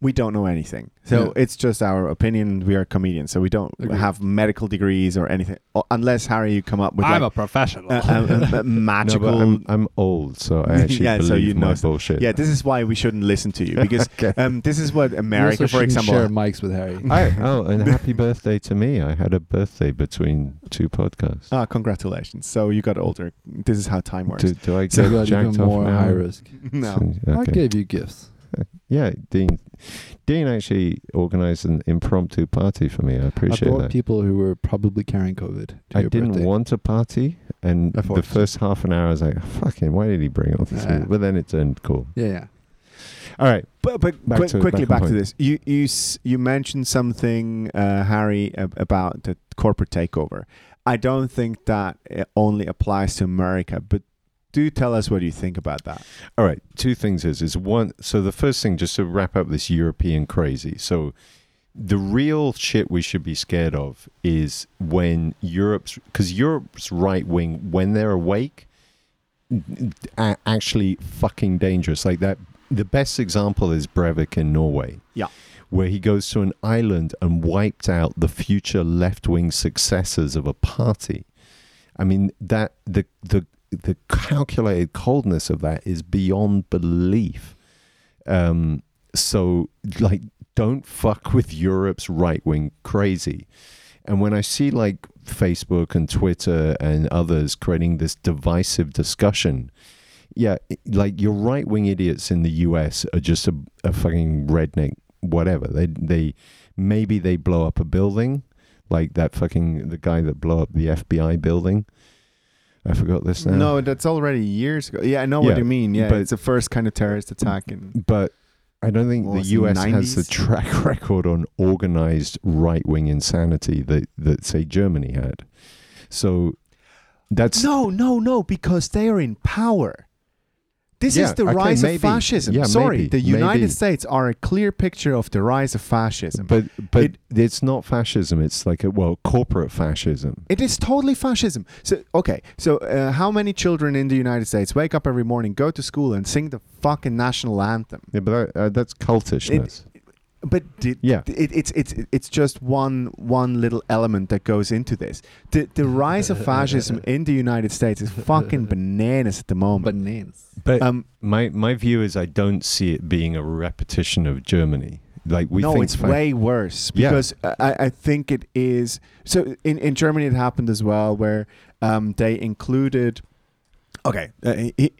we don't know anything. So yeah. it's just our opinion. We are comedians. So we don't Agreed. have medical degrees or anything. Unless, Harry, you come up with... I'm like, a professional. A, a, a, a magical... No, I'm, I'm old, so I actually yeah, believe so you my know, bullshit. Yeah, this is why we shouldn't listen to you. Because okay. um, this is what America, for example... share mics with Harry. I, oh, and happy birthday to me. I had a birthday between two podcasts. Ah, congratulations. So you got older. This is how time works. Do, do I get so jacked off more now? High risk? No. So, okay. I gave you gifts. Yeah, Dean Dean actually organized an impromptu party for me. I appreciate I brought that. People who were probably carrying COVID. I didn't birthday. want a party, and the first half an hour I was like, fucking, why did he bring all this? Uh, but then it turned cool. Yeah, yeah. All right. But, but back quick, to, quickly back, back to this. You you you mentioned something, uh, Harry, about the corporate takeover. I don't think that it only applies to America, but do tell us what you think about that. All right. Two things is, is one, so the first thing, just to wrap up this European crazy. So the real shit we should be scared of is when Europe's, because Europe's right wing, when they're awake, are actually fucking dangerous. Like that, the best example is Breivik in Norway. Yeah. Where he goes to an island and wiped out the future left-wing successors of a party. I mean, that the the the calculated coldness of that is beyond belief. Um, so, like, don't fuck with Europe's right-wing crazy. And when I see, like, Facebook and Twitter and others creating this divisive discussion, yeah, like, your right-wing idiots in the U S are just a, a fucking redneck whatever. They they maybe they blow up a building, like that fucking the guy that blew up the F B I building. I forgot this now. No, that's already years ago. Yeah, I know yeah, what you mean. Yeah, but it's the first kind of terrorist attack. And but I don't think well, the U S the has the track record on organized right wing insanity that that say Germany had. So that's no, no, no, because they are in power. This yeah, is the okay, rise maybe. of fascism. Yeah, Sorry, maybe, the United maybe. States are a clear picture of the rise of fascism. But but it, it's not fascism. It's like, a, well, corporate fascism. It is totally fascism. So okay, so uh, how many children in the United States wake up every morning, go to school, and sing the fucking national anthem? Yeah, but that, uh, that's cultishness. It, but it, yeah. it, it's it's it's just one one little element that goes into this. The the rise of fascism in the United States is fucking bananas at the moment. Bananas. But um, my, my view is I don't see it being a repetition of Germany. Like we no, think it's fa- way worse because yeah. I, I think it is. So in, in Germany it happened as well where um, they included. Okay, uh, he,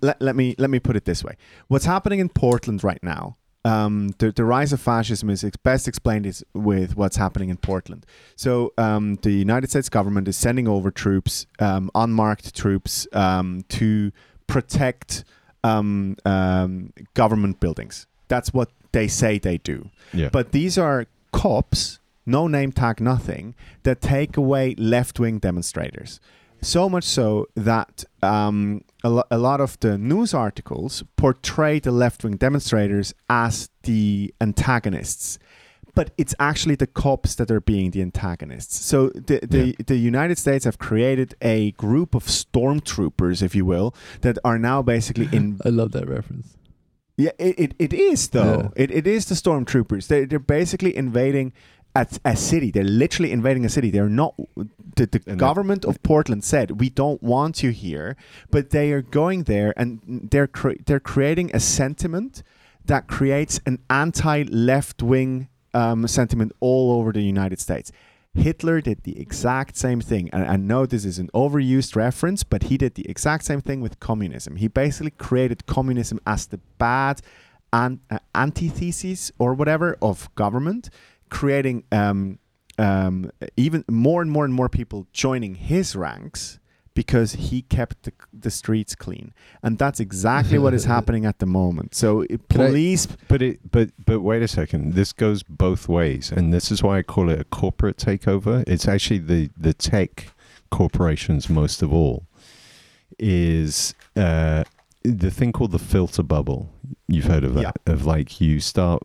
let let me let me put it this way: what's happening in Portland right now? Um, the, the rise of fascism is best explained is with what's happening in Portland. So um, the United States government is sending over troops, um, unmarked troops, um, to protect um, um, government buildings. That's what they say they do. Yeah. But these are cops, no name tag, nothing, that take away left-wing demonstrators. So much so that um, a, lo- a lot of the news articles portray the left-wing demonstrators as the antagonists. But it's actually the cops that are being the antagonists. So the the, yeah. the United States have created a group of stormtroopers, if you will, that are now basically in... I love that reference. Yeah, it, it, it is, though. Yeah. It It is the stormtroopers. They, they're basically invading a, a city. They're literally invading a city. They're not... The, the government that, of Portland said, we don't want you here, but they are going there and they're cre- they're creating a sentiment that creates an anti-left-wing... Um, sentiment all over the United States. Hitler did the exact same thing. And I know this is an overused reference, but he did the exact same thing with communism. He basically created communism as the bad an- uh, antithesis or whatever of government, creating um, um, even more and more and more people joining his ranks because he kept the, the streets clean. And that's exactly what is happening at the moment. So it, police... I, but, it, but, but wait a second. This goes both ways. And this is why I call it a corporate takeover. It's actually the, the tech corporations most of all. Is uh, the thing called the filter bubble. You've heard of that. Yeah. Of like you start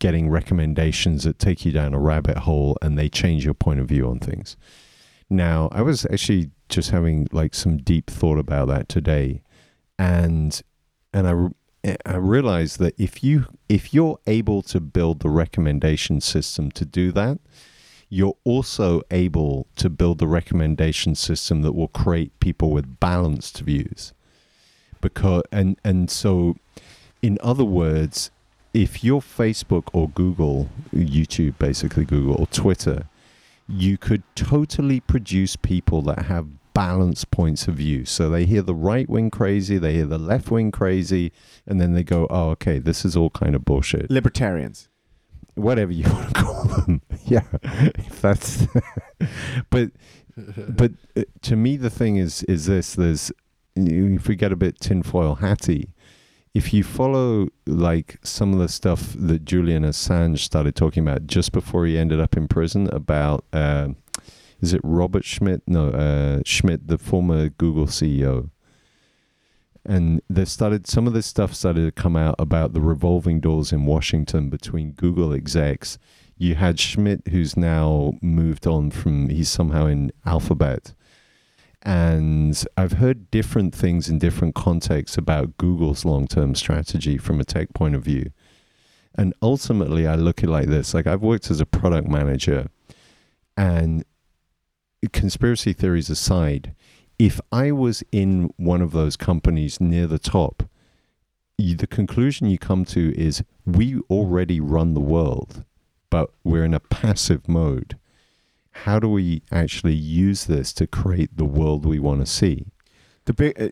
getting recommendations that take you down a rabbit hole and they change your point of view on things. Now, I was actually... just having like some deep thought about that today, and and I I realized that if you if you're able to build the recommendation system to do that, you're also able to build the recommendation system that will create people with balanced views. Because and and so, in other words, if you're Facebook or Google, YouTube, basically Google or Twitter, you could totally produce people that have balanced points of view. So they hear the right wing crazy, they hear the left wing crazy, and then they go, oh, okay, this is all kind of bullshit. Libertarians. Whatever you want to call them. Yeah. If that's... but but to me, the thing is is this, there's, if we get a bit tinfoil hatty, if you follow like some of the stuff that Julian Assange started talking about just before he ended up in prison about, uh, is it Robert Schmidt? No, uh, Schmidt, the former Google C E O. And they started, some of this stuff started to come out about the revolving doors in Washington between Google execs. You had Schmidt, who's now moved on from, he's somehow in Alphabet. And I've heard different things in different contexts about Google's long-term strategy from a tech point of view. And ultimately, I look at it like this. Like, I've worked as a product manager, and conspiracy theories aside, if I was in one of those companies near the top, you, the conclusion you come to is we already run the world, but we're in a passive mode. How do we actually use this to create the world we want to see? The big, uh,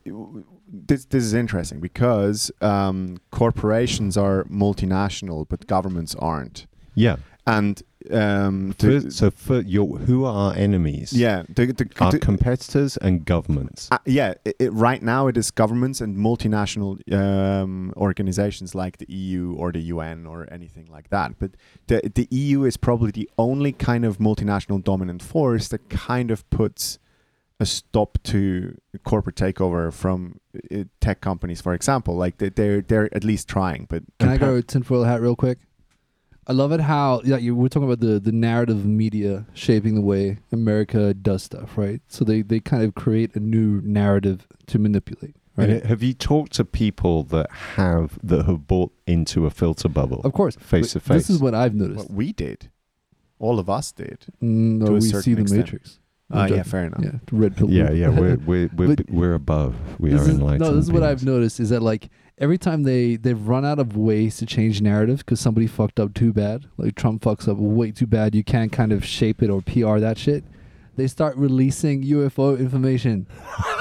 this, this is interesting because um, corporations are multinational, but governments aren't. Yeah. And um, to, for, so for your, who are our enemies? Yeah. The, the, our the, competitors and governments. Uh, yeah. It, it, right now it is governments and multinational um, organizations like the E U or the U N or anything like that. But the, the E U is probably the only kind of multinational dominant force that kind of puts a stop to corporate takeover from uh, tech companies, for example. Like they, they're, they're at least trying. But Can compa- I go tinfoil hat real quick? I love it how like you, we're talking about the, the narrative media shaping the way America does stuff, right? So they, they kind of create a new narrative to manipulate, right? And have you talked to people that have that have bought into a filter bubble? Of course. Face to face. This is what I've noticed. What we did. All of us did. No, to we a certain see the extent. Matrix. Uh, yeah, fair enough. Yeah, red pill. Yeah, yeah, we're we're we're, we're above. We are enlightened. No, this is what I've noticed is that like every time they they've run out of ways to change narrative because somebody fucked up too bad, like Trump fucks up way too bad. You can't kind of shape it or P R that shit. They start releasing U F O information.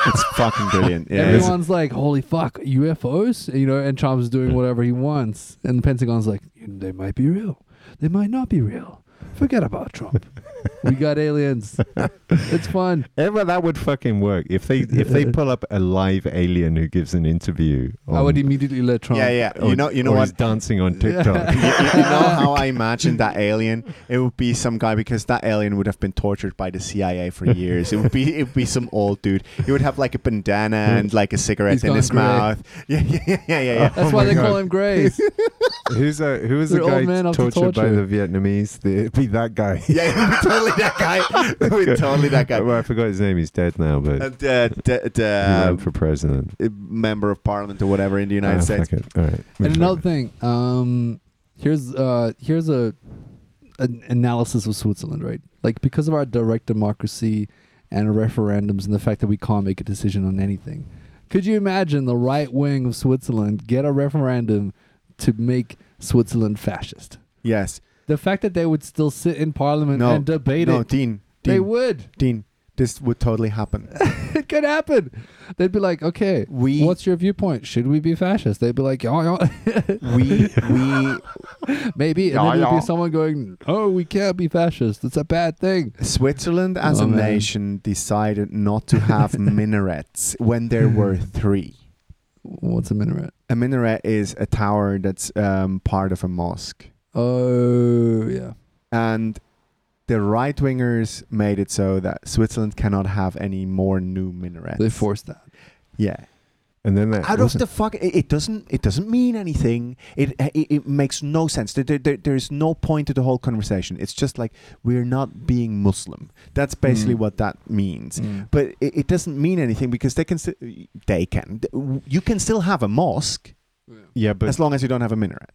It's fucking brilliant. Yeah. Everyone's like, "Holy fuck, U F Os!" You know, and Trump's doing whatever he wants, and the Pentagon's like, "They might be real. They might not be real. Forget about Trump." We got aliens. It's fun. Ever that would fucking work if they if they pull up a live alien who gives an interview. On, I would immediately let Trump. Yeah, yeah. Or, you know, you know what? He's dancing on TikTok. Yeah. you, you know how I imagined that alien? It would be some guy because that alien would have been tortured by the C I A for years. It would be it would be some old dude. He would have like a bandana and like a cigarette he's in his gray. Mouth. Yeah, yeah, yeah, yeah. yeah. Oh, that's oh why they God. Call him Grace. Who's a who was the guy tortured torture. By the Vietnamese? The, it'd be that guy. Yeah. Totally that guy. totally that guy. Well, I forgot his name. He's dead now, but uh, the, the, the, he ran for president, member of parliament or whatever in the United ah, States. Fuck it. All right. And another thing, um, here's uh, here's a an analysis of Switzerland, right? Like because of our direct democracy and referendums and the fact that we can't make a decision on anything, could you imagine the right wing of Switzerland get a referendum to make Switzerland fascist? Yes. The fact that they would still sit in parliament no, and debate no, it. No, Dean, Dean. They would. Dean, this would totally happen. It could happen. They'd be like, okay, we, what's your viewpoint? Should we be fascist? They'd be like, yo, yo. we, we. Maybe. And then there'd be someone going, oh, we can't be fascist. It's a bad thing. Switzerland as oh, a man. nation decided not to have minarets when there were three. What's a minaret? A minaret is a tower that's um, part of a mosque. Oh, yeah. And the right-wingers made it so that Switzerland cannot have any more new minarets. They forced that. Yeah. And then that out of the fuck, it, it doesn't. It doesn't mean anything. It it, it makes no sense. There, there, there is no point to the whole conversation. It's just like we're not being Muslim. That's basically mm. what that means. Mm. But it, it doesn't mean anything because they can. St- they can. You can still have a mosque. Yeah, yeah but as long as you don't have a minaret.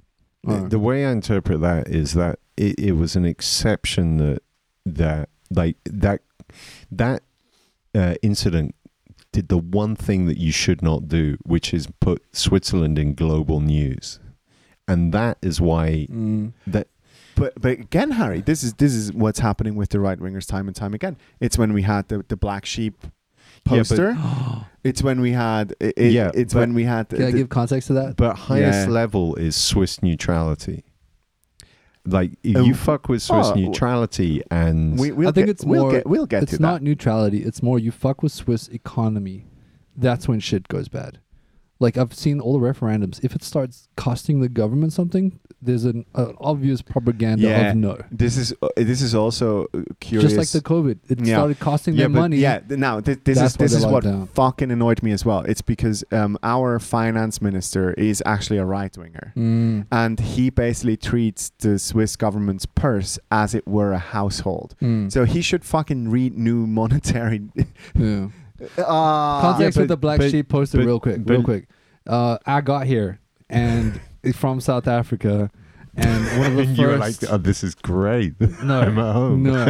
The, the way I interpret that is that it, it was an exception that that like that that uh, incident did the one thing that you should not do, which is put Switzerland in global news, and that is why mm. that. But but again, Harry, this is this is what's happening with the right wingers time and time again. It's when we had the, the black sheep poster. Yeah, It's when we had. It, yeah, it's when we had. Can I give context to that? But highest yeah. level is Swiss neutrality. Like if um, you fuck with Swiss oh, neutrality, and we, we'll I think get, it's we'll more. Get, we'll get. It's to not that. Neutrality. It's more you fuck with Swiss economy. That's when shit goes bad. Like, I've seen all the referendums. If it starts costing the government something, there's an uh, obvious propaganda yeah, of no. This is uh, this is also curious. Just like the COVID, it yeah. started costing yeah, them money. Yeah, now th- this That's is this is what down. fucking annoyed me as well. It's because um, our finance minister is actually a right winger, mm. and he basically treats the Swiss government's purse as it were a household. Mm. So he should fucking read new monetary. yeah. Uh, Context yeah, but, with the black but, sheep posted but, real quick, but, real quick. Uh, I got here and from South Africa, and one of the first. You were like, oh, "This is great." No, I'm at home. No,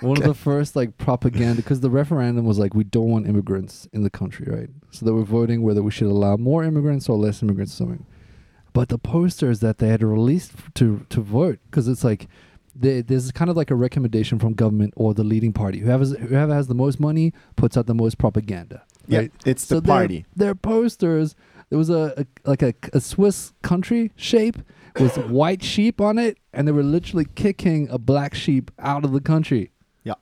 one okay. of the first like propaganda, because the referendum was like, "We don't want immigrants in the country," right? So they were voting whether we should allow more immigrants or less immigrants, or something. But the posters that they had released to to vote, because it's like. They, there's kind of like a recommendation from government or the leading party. Whoever whoever has the most money puts out the most propaganda. Right? Yeah, it's so the party. Their, their posters. There was a, a like a, a Swiss country shape with white sheep on it, and they were literally kicking a black sheep out of the country. Yeah,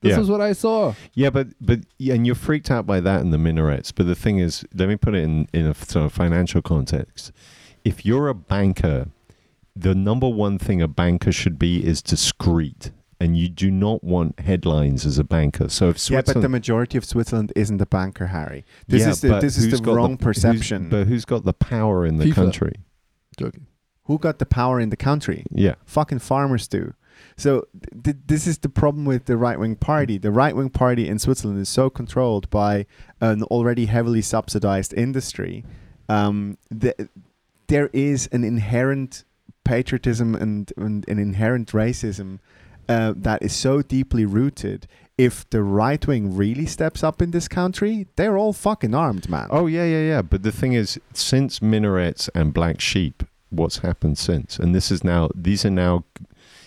this yeah. is what I saw. Yeah, but but yeah, and you're freaked out by that in the minarets. But the thing is, let me put it in in a sort of financial context. If you're a banker. The number one thing a banker should be is discreet, and you do not want headlines as a banker. So if Switzerland, yeah, but the majority of Switzerland isn't a banker, Harry. This yeah, is the this is the wrong the, perception. Who's, but who's got the power in the FIFA. country? Joking. Who got the power in the country? Yeah, fucking farmers do. So th- this is the problem with the right-wing party. The right-wing party in Switzerland is so controlled by an already heavily subsidized industry. Um, the, there is an inherent patriotism and, and, and inherent racism uh, that is so deeply rooted. If the right wing really steps up in this country, they're all fucking armed, man. Oh, yeah, yeah, yeah. But the thing is, since minarets and black sheep, what's happened since? And this is now, these are now,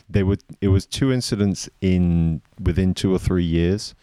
they were, it was two incidents in within two or three years.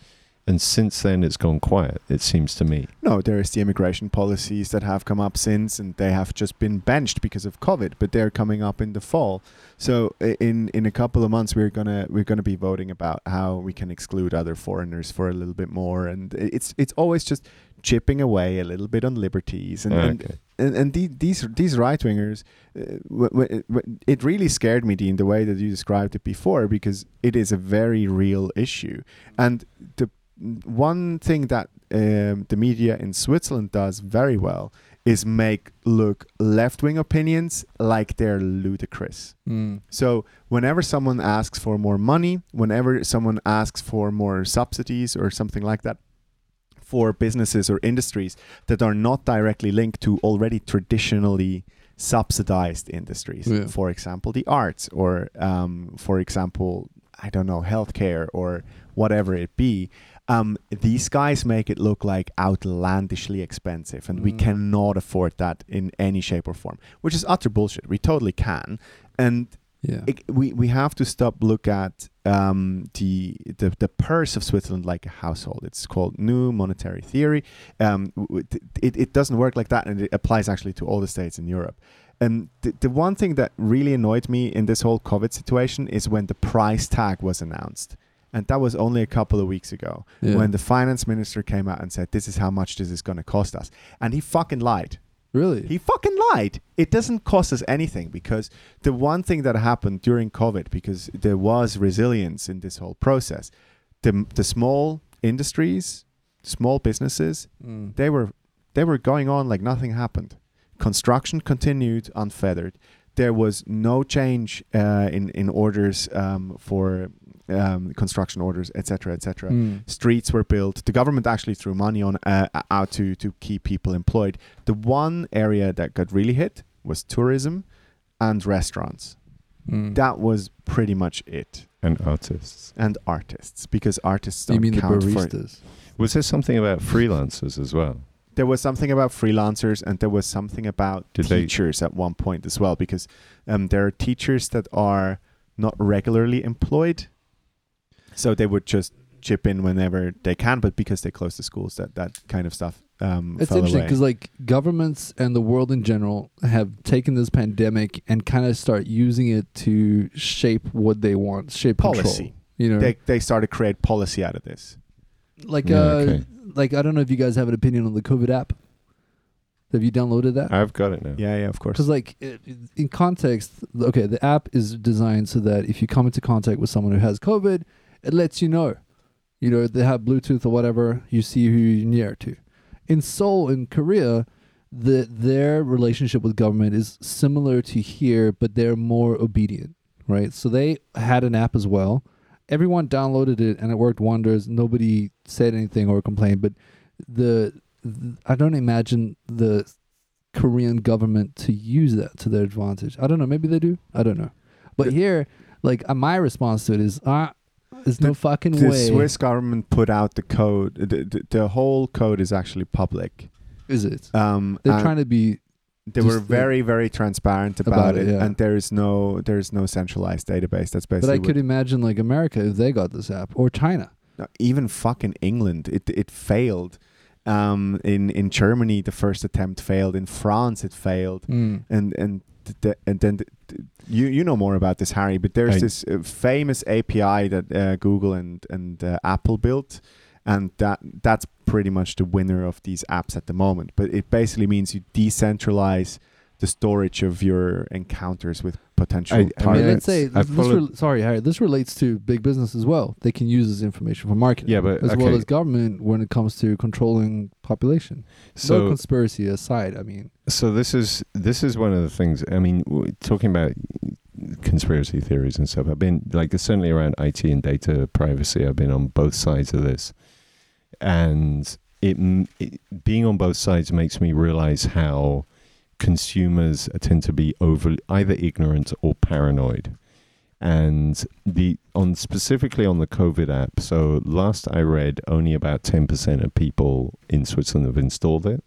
And since then, it's gone quiet, it seems to me. No, there is the immigration policies that have come up since, and they have just been benched because of COVID, but they're coming up in the fall. So in, in a couple of months, we're gonna we're gonna be voting about how we can exclude other foreigners for a little bit more, and it's it's always just chipping away a little bit on liberties, and okay. and, and, and the, these these right wingers, uh, w- w- w- it really scared me, Dean, the way that you described it before, because it is a very real issue, and the. One thing that um, the media in Switzerland does very well is make look left-wing opinions like they're ludicrous. Mm. So whenever someone asks for more money, whenever someone asks for more subsidies or something like that for businesses or industries that are not directly linked to already traditionally subsidized industries, yeah. for example, the arts or, um, for example, I don't know, healthcare or whatever it be, Um, these guys make it look like outlandishly expensive, and mm. we cannot afford that in any shape or form, which is utter bullshit. We totally can, and yeah. it, we we have to stop look at um, the, the the purse of Switzerland like a household. It's called new monetary theory. Um, it it doesn't work like that, and it applies actually to all the states in Europe. And the, the one thing that really annoyed me in this whole COVID situation is when the price tag was announced. And that was only a couple of weeks ago yeah. when the finance minister came out and said, this is how much this is going to cost us. And he fucking lied. Really? He fucking lied. It doesn't cost us anything, because the one thing that happened during COVID, because there was resilience in this whole process, the, the small industries, small businesses, mm. they were they were going on like nothing happened. Construction continued unfettered. There was no change uh, in, in orders um, for... Um, construction orders, et cetera, et cetera. Mm. Streets were built. The government actually threw money on uh, out to to keep people employed. The one area that got really hit was tourism and restaurants. Mm. That was pretty much it. And artists. And artists, because artists don't count. You mean count the baristas? For was there something about freelancers as well? There was something about freelancers, and there was something about Did teachers they... at one point as well, because um, there are teachers that are not regularly employed. So they would just chip in whenever they can, but because they closed the schools, that, that kind of stuff um, it's fell interesting because like governments and the world in general have taken this pandemic and kind of start using it to shape what they want, shape policy. Control, you know, they they start to create policy out of this. Like, yeah, uh, okay. like I don't know if you guys have an opinion on the COVID app. Have you downloaded that? I've got it now. Yeah, yeah, of course. Because like it, in context, okay, the app is designed so that if you come into contact with someone who has COVID, it lets you know. You know, they have Bluetooth or whatever, you see who you're near to. In Seoul, in Korea, the, their relationship with government is similar to here, but they're more obedient, right? So they had an app as well. Everyone downloaded it and it worked wonders. Nobody said anything or complained, but the... I don't imagine the Korean government to use that to their advantage. I don't know. Maybe they do. I don't know. But the, here, like, uh, my response to it is, uh, there's the, no fucking the way. The Swiss government put out the code. The, the, the whole code is actually public. Is it? Um, They're trying to be... They were very, very transparent about, about it, it yeah. and there is no there is no centralized database. That's basically. But I could imagine, like, America, if they got this app, or China. No, even fucking England. It It failed. Um, in, in Germany, the first attempt failed. In France, it failed. Mm. And and th- and then th- th- you you know more about this, Harry. But there's I this uh, famous A P I that uh, Google and and uh, Apple built, and that that's pretty much the winner of these apps at the moment. But it basically means you decentralize the storage of your encounters with potential I, targets. I mean, let's say this, this re- sorry, Harry. This relates to big business as well. They can use this information for marketing, yeah, but, as okay. well as government when it comes to controlling population. So no conspiracy aside, I mean. So this is this is one of the things. I mean, w- talking about conspiracy theories and stuff. I've been like certainly around I T and data privacy. I've been on both sides of this, and it, it being on both sides makes me realize how consumers tend to be over either ignorant or paranoid, and the on specifically on the COVID app. So last I read, only about ten percent of people in Switzerland have installed it,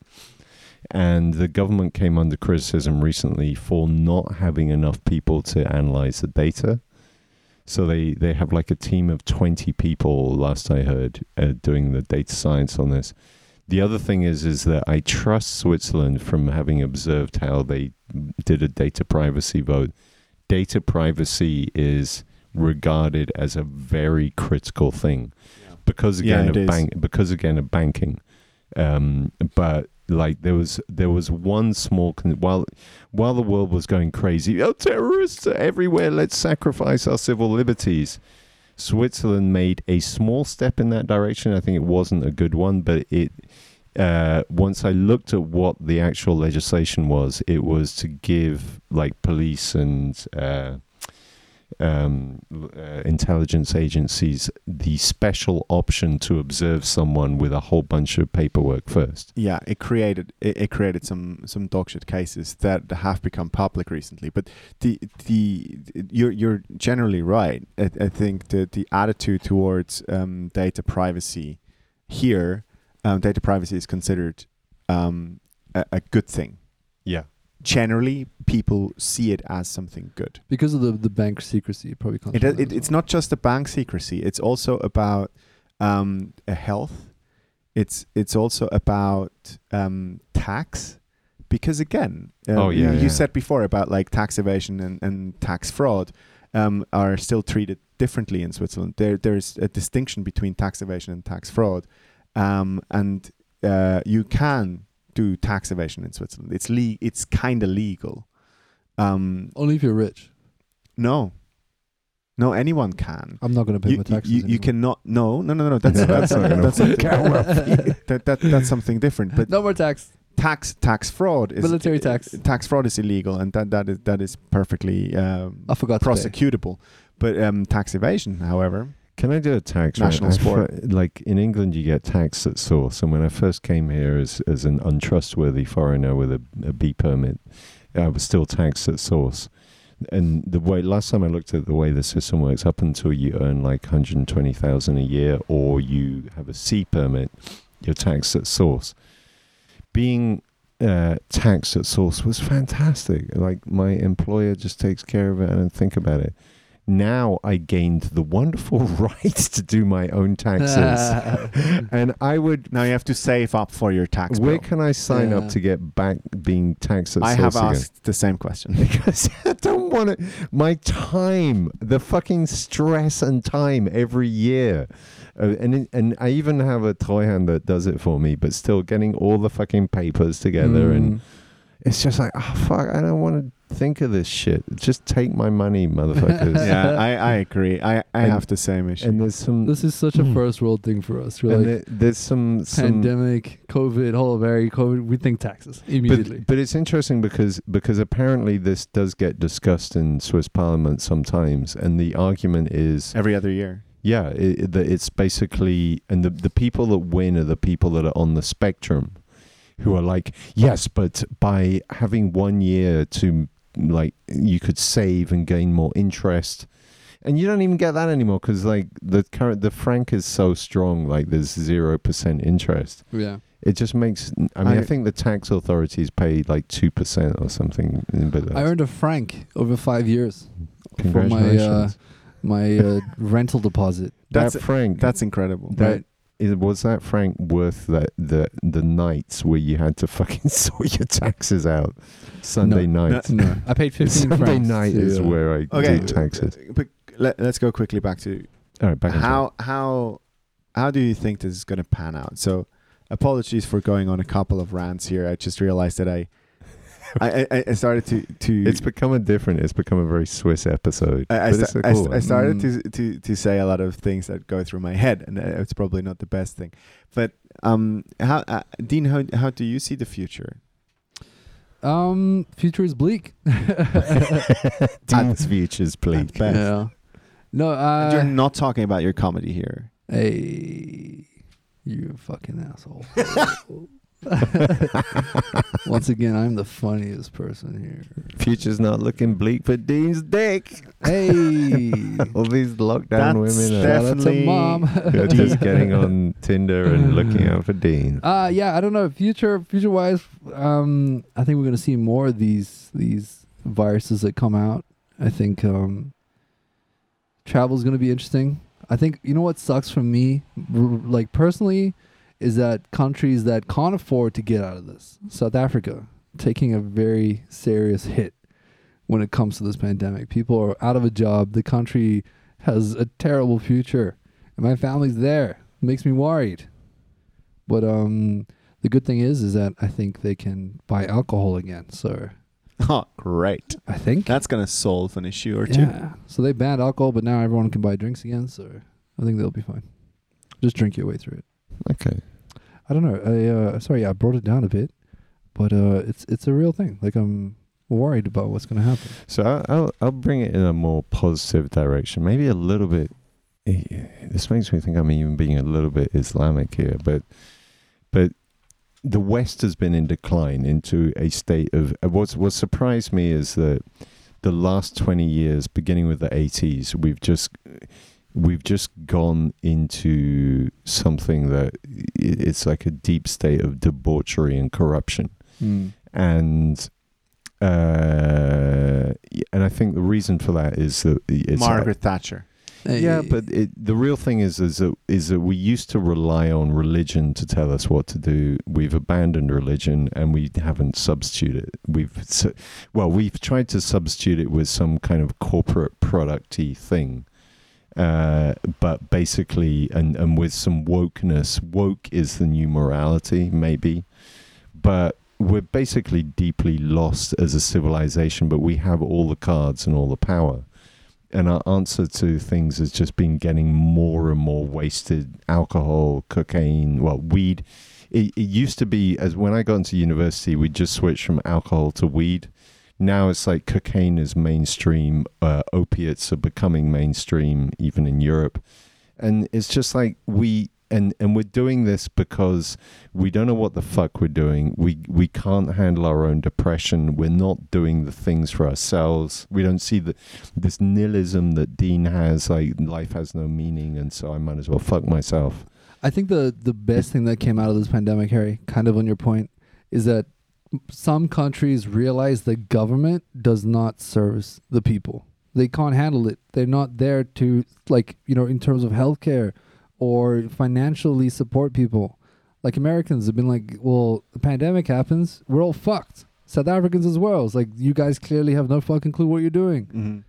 and the government came under criticism recently for not having enough people to analyze the data. So they they have like a team of twenty people, last I heard, uh, doing the data science on this. The other thing is is that I trust Switzerland from having observed how they did a data privacy vote. Data privacy is regarded as a very critical thing yeah. because again yeah, of bank, because again of banking. Um, but like there was there was one small con- while while the world was going crazy, oh, terrorists are everywhere, let's sacrifice our civil liberties. Switzerland made a small step in that direction. I think it wasn't a good one, but it uh, once I looked at what the actual legislation was, it was to give like police and uh, um, uh, intelligence agencies the special option to observe someone with a whole bunch of paperwork first. Yeah, it created it, it created some some dogshit cases that have become public recently. But the the you're you're generally right. I, I think that the attitude towards um, data privacy here, um, data privacy is considered um, a, a good thing. Yeah. Generally, people see it as something good because of the, the bank secrecy. It probably comes it, it, it, it's well. Not just the bank secrecy. It's also about um, a health. It's it's also about um, tax, because again, um, oh, yeah, you, yeah. you said before about like tax evasion and, and tax fraud um, are still treated differently in Switzerland. There there's a distinction between tax evasion and tax fraud, um, and uh, you can. Do tax evasion in Switzerland. It's le- it's kind of legal. Um, Only if you're rich. No, no, anyone can. I'm not going to pay you, my taxes. You, you cannot. No, no, no, no. That's that's, that's, something, that, that, that's something different. But no more tax. Tax tax fraud is military uh, tax. Tax fraud is illegal, and that that is that is perfectly um, I forgot prosecutable. But um, tax evasion, however. Can I do a tax? National right? sport. F- like in England, you get taxed at source. And when I first came here as as an untrustworthy foreigner with a, a B permit, I was still taxed at source. And the way last time I looked at the way the system works, up until you earn like one hundred twenty thousand dollars a year or you have a C permit, you're taxed at source. Being uh, taxed at source was fantastic. Like my employer just takes care of it. I don't think about it. Now I gained the wonderful right to do my own taxes. Uh, and I would... Now you have to save up for your tax Where bill. Can I sign yeah. up to get back being taxed at source? I have again? asked the same question. Because I don't want to... My time, the fucking stress and time every year Uh, and and I even have a toy hand that does it for me, but still getting all the fucking papers together, mm. and it's just like, oh fuck, I don't want to think of this shit. Just take my money, motherfuckers. Yeah, I, I agree. I, I and, have the same issue. And there's some. This is such mm. a first world thing for us. We're and like, there, there's some, some pandemic, COVID, Holberry, COVID. We think taxes immediately. But, but it's interesting because because apparently this does get discussed in Swiss Parliament sometimes, and the argument is every other year. Yeah, it, it, it's basically, and the the people that win are the people that are on the spectrum, who are like, yes, but by having one year to, like, you could save and gain more interest. And you don't even get that anymore because, like, the current, the franc is so strong, like, there's zero percent interest. Yeah. It just makes, I mean, I, I think the tax authorities pay, like, two percent or something. But I earned a franc over five years. Congratulations. For my, uh, my uh, rental deposit. That's that franc. That's incredible. That, right? Is, was that franc worth the, the the nights where you had to fucking sort your taxes out Sunday no, night? No, no, I paid fifteen. Sunday francs night is yeah. where I okay. do taxes. But let, let's go quickly back to all right. Back how how how do you think this is going to pan out? So, apologies for going on a couple of rants here. I just realized that I. I, I, I started to, to... It's become a different... It's become a very Swiss episode. I, I, sta- cool I, st- I started mm. to, to to say a lot of things that go through my head, and it's probably not the best thing. But, um, how uh, Dean, how how do you see the future? Um, future is bleak. Dean's future is bleak. Yeah. No, uh, you're not talking about your comedy here. Hey, you fucking asshole. Once again, I'm the funniest person here. Future's not looking bleak for Dean's dick. Hey, all these lockdown That's women. Definitely, mom. They're just getting on Tinder and looking out for Dean. Uh yeah, I don't know. Future, future wise, um, I think we're gonna see more of these these viruses that come out. I think um, travel's gonna be interesting. I think you know what sucks for me, like personally. Is that countries that can't afford to get out of this. South Africa, taking a very serious hit when it comes to this pandemic. People are out of a job. The country has a terrible future. And my family's there. It makes me worried. But um, the good thing is, is that I think they can buy alcohol again. So, oh, great. I think. That's going to solve an issue or yeah. two. Yeah. So they banned alcohol, but now everyone can buy drinks again. So I think they'll be fine. Just drink your way through it. Okay. I don't know. I uh, sorry, I brought it down a bit, but uh, it's it's a real thing. Like I'm worried about what's going to happen. So I'll, I'll I'll bring it in a more positive direction. Maybe a little bit. This makes me think I'm even being a little bit Islamic here, but but the West has been in decline into a state of uh, what's what surprised me is that the last twenty years, beginning with the eighties, we've just. We've just gone into something that it's like a deep state of debauchery and corruption. Mm. And uh, and I think the reason for that is that it's Margaret like, Thatcher. Yeah, but it, the real thing is is that, is that we used to rely on religion to tell us what to do. We've abandoned religion and we haven't substituted it. We've so, well, we've tried to substitute it with some kind of corporate producty thing. Uh, but basically, and, and with some wokeness, woke is the new morality, maybe. But we're basically deeply lost as a civilization, but we have all the cards and all the power. And our answer to things has just been getting more and more wasted. Alcohol, cocaine, well, weed. It, it used to be, as when I got into university, we just switched from alcohol to weed. Now it's like cocaine is mainstream, uh, opiates are becoming mainstream, even in Europe. And it's just like we, and, and we're doing this because we don't know what the fuck we're doing. We we can't handle our own depression. We're not doing the things for ourselves. We don't see the, this nihilism that Dean has, like life has no meaning, and so I might as well fuck myself. I think the, the best thing that came out of this pandemic, Harry, kind of on your point, is that some countries realize the government does not service the people. They can't handle it. They're not there to, like, you know, in terms of healthcare or financially support people. Like Americans have been like, well, the pandemic happens. We're all fucked. South Africans as well. It's like, you guys clearly have no fucking clue what you're doing. Mm-hmm.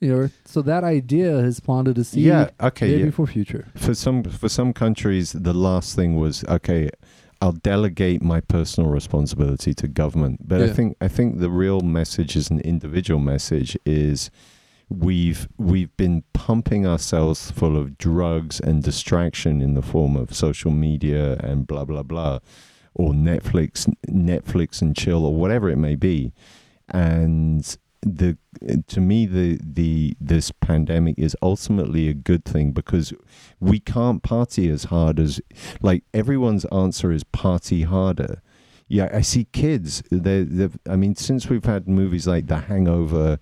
You know, so that idea has planted a seed. Yeah, okay, maybe yeah. for future. For some, for some countries, the last thing was okay. I'll delegate my personal responsibility to government, but yeah. I think I think the real message is an individual message. Is we've we've been pumping ourselves full of drugs and distraction in the form of social media and blah blah blah, or Netflix Netflix and chill or whatever it may be, and the to me the the this pandemic is ultimately a good thing because we can't party as hard as like everyone's answer is party harder. Yeah, I see kids. They they. I mean, since we've had movies like The Hangover,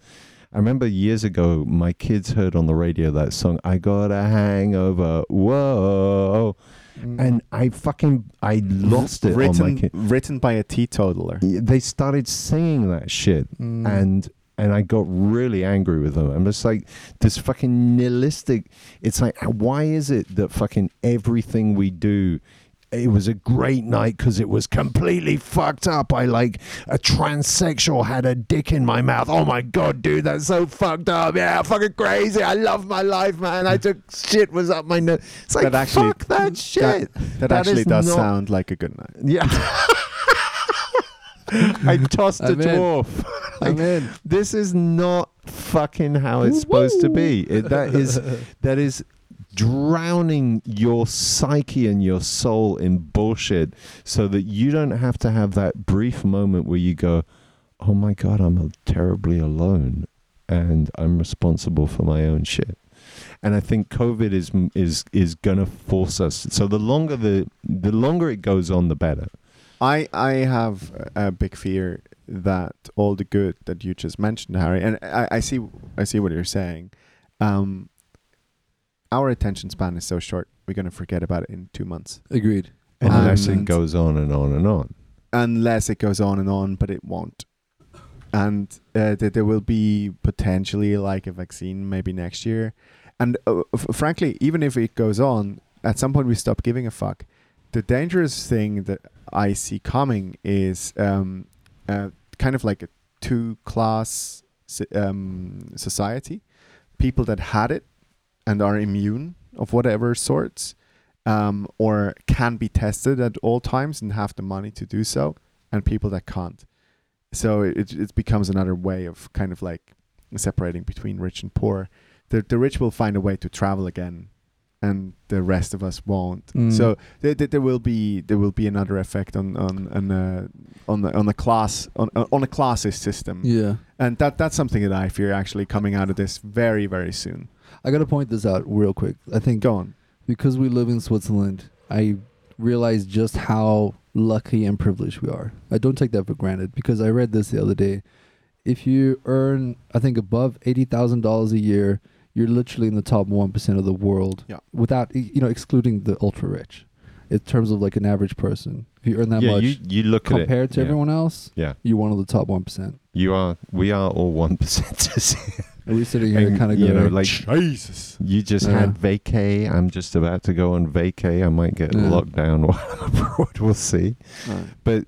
I remember years ago my kids heard on the radio that song "I Got a Hangover." Whoa. And I fucking, I lost it written, on my kid. Written by a teetotaler. They started singing that shit. Mm. And and I got really angry with them. I'm just like, this fucking nihilistic, it's like, why is it that fucking everything we do, it was a great night because it was completely fucked up. I like, a transsexual had a dick in my mouth. Oh my God, dude, that's so fucked up. Yeah, fucking crazy. I love my life, man. I took shit was up my nose. It's like, that actually, fuck that shit. That, that, that actually does not sound like a good night. Yeah. I tossed I'm a dwarf. Like, I'm in. This is not fucking how it's Woo-hoo. supposed to be. It, that is, that is, drowning your psyche and your soul in bullshit so that you don't have to have that brief moment where you go, oh my God, I'm terribly alone and I'm responsible for my own shit. And I think COVID is is is gonna force us. So the longer the the longer it goes on, the better. I, I have a big fear that all the good that you just mentioned, Harry, and I, I see I see what you're saying. Um Our attention span is so short, we're going to forget about it in two months. Agreed. Unless and it goes on and on and on. Unless it goes on and on, but it won't. And uh, th- there will be potentially like a vaccine maybe next year. And uh, f- frankly, even if it goes on, at some point we stop giving a fuck. The dangerous thing that I see coming is um, uh, kind of like a two-class um, society. People that had it and are immune of whatever sorts, um, or can be tested at all times and have the money to do so, and people that can't. So it it becomes another way of kind of like separating between rich and poor. The the rich will find a way to travel again, and the rest of us won't. Mm. So there, there will be there will be another effect on on on uh, on the on the class on on a classes system. Yeah, and that that's something that I fear actually coming out of this very very soon. I got to point this out real quick. I think Go on. Because we live in Switzerland, I realize just how lucky and privileged we are. I don't take that for granted because I read this the other day. If you earn, I think, above eighty thousand dollars a year, you're literally in the top one percent of the world. Yeah. Without, you know, excluding the ultra rich in terms of like an average person. If you earn that yeah, much you, you look compared at it. to yeah. everyone else, yeah. you're one of the top one percent. You are. We are all one percenters. Are we sitting here and, kind of you know, like, Jesus. You just yeah. had vacay. I'm just about to go on vacay. I might get yeah. locked down while I'm abroad. We'll see. Right. But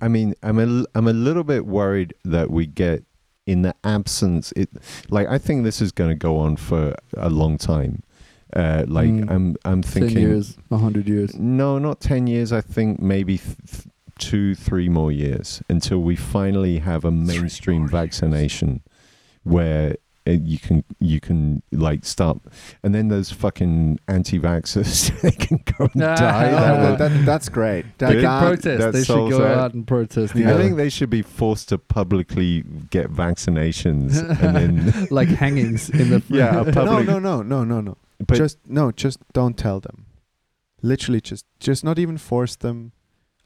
I mean, I'm a, I'm a little bit worried that we get in the absence. It like I think this is going to go on for a long time. Uh, like mm. I'm I'm thinking ten years, a hundred years. No, not ten years. I think maybe th- th- two, three more years until we finally have a mainstream vaccination years. where. You can you can like start, and then those fucking anti-vaxxers they can go and nah, die. That that, that, that's great. That they can protest. That they should go out. out and protest. Yeah. I think they should be forced to publicly get vaccinations and then like hangings in the yeah. No no no no no no. But just no, just don't tell them. Literally, just just not even force them.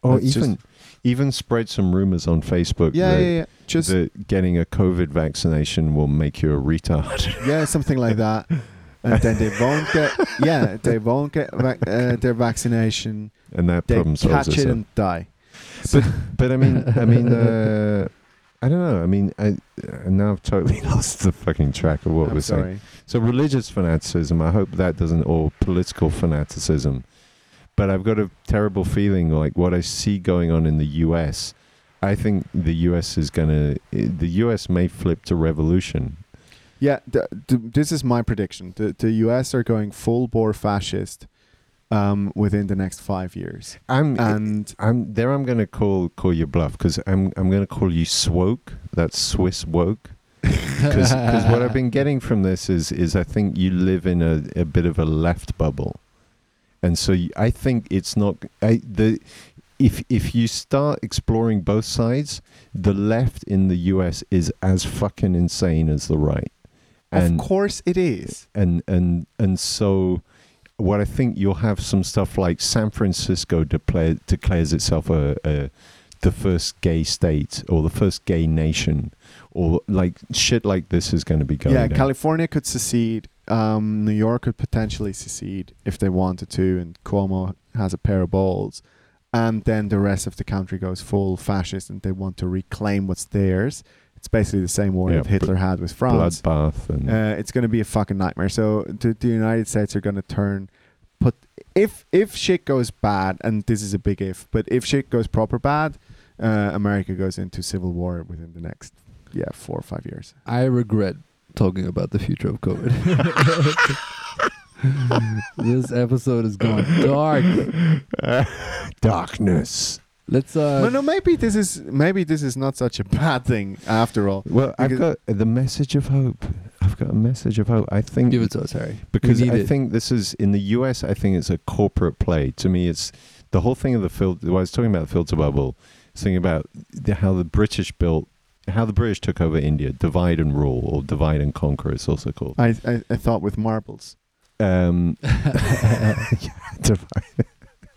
Or That's even even spread some rumors on Facebook yeah, that, yeah, yeah. Just that getting a COVID vaccination will make you a retard. Yeah, something like that. And then they won't get yeah, they won't get va- uh, their vaccination. And that they problem solves catch it and die. So but but I mean I mean uh, I don't know. I mean I now I've totally lost the fucking track of what I'm we're sorry. saying. So religious fanaticism, I hope that doesn't or political fanaticism. But I've got a terrible feeling like what I see going on in the U S. I think the U S is going to... The U S may flip to revolution. Yeah, th- th- this is my prediction. The, the U S are going full bore fascist um, within the next five years. I'm and I'm there. I'm going to call call your bluff because I'm I'm going to call you swoke. That's Swiss woke. Because what I've been getting from this is is I think you live in a, a bit of a left bubble, and so you, I think it's not I, the. If if you start exploring both sides, the left in the U S is as fucking insane as the right. And, of course it is. And and and so, what I think you'll have some stuff like San Francisco declare, declares itself a, a the first gay state or the first gay nation, or like shit like this is going to be going. Yeah, down. California could secede. Um, New York could potentially secede if they wanted to, and Cuomo has a pair of balls. And then the rest of the country goes full fascist and they want to reclaim what's theirs. It's basically the same war yeah, that Hitler had with France. Bloodbath. And uh, it's going to be a fucking nightmare. So the, the United States are going to turn... Put, if if shit goes bad, and this is a big if, but if shit goes proper bad, uh, America goes into civil war within the next yeah four or five years. I regret talking about the future of COVID. This episode is going dark. Uh, darkness. Let's. Uh, well, no, maybe this is maybe this is not such a bad thing after all. Well, I've got the message of hope. I've got a message of hope. I think. Give it to us, Harry. Because I it. think this is in the U S. I think it's a corporate play. To me, it's the whole thing of the filter. Well, I was talking about the filter bubble. I was thinking about the, how the British built. How the British took over India. Divide and rule, or divide and conquer. It's also called. I I, I thought with marbles. Um,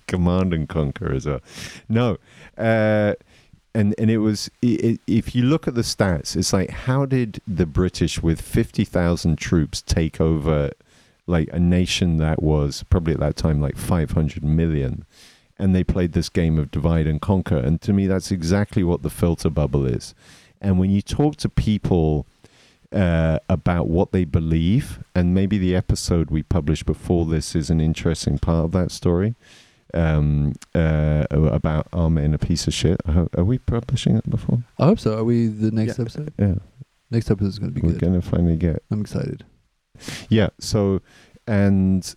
command and conquer as well. No, uh, and and it was it, if you look at the stats, it's like how did the British with fifty thousand troops take over like a nation that was probably at that time like five hundred million, and they played this game of divide and conquer. And to me, that's exactly what the filter bubble is. And when you talk to people. Uh, about what they believe, and maybe the episode we published before this is an interesting part of that story um, uh, about Armin and a piece of shit. Hope, are we publishing that before? I hope so. Are we the next yeah. episode? Yeah. Next episode is going to be We're good. We're going to finally get... I'm excited. Yeah, so, and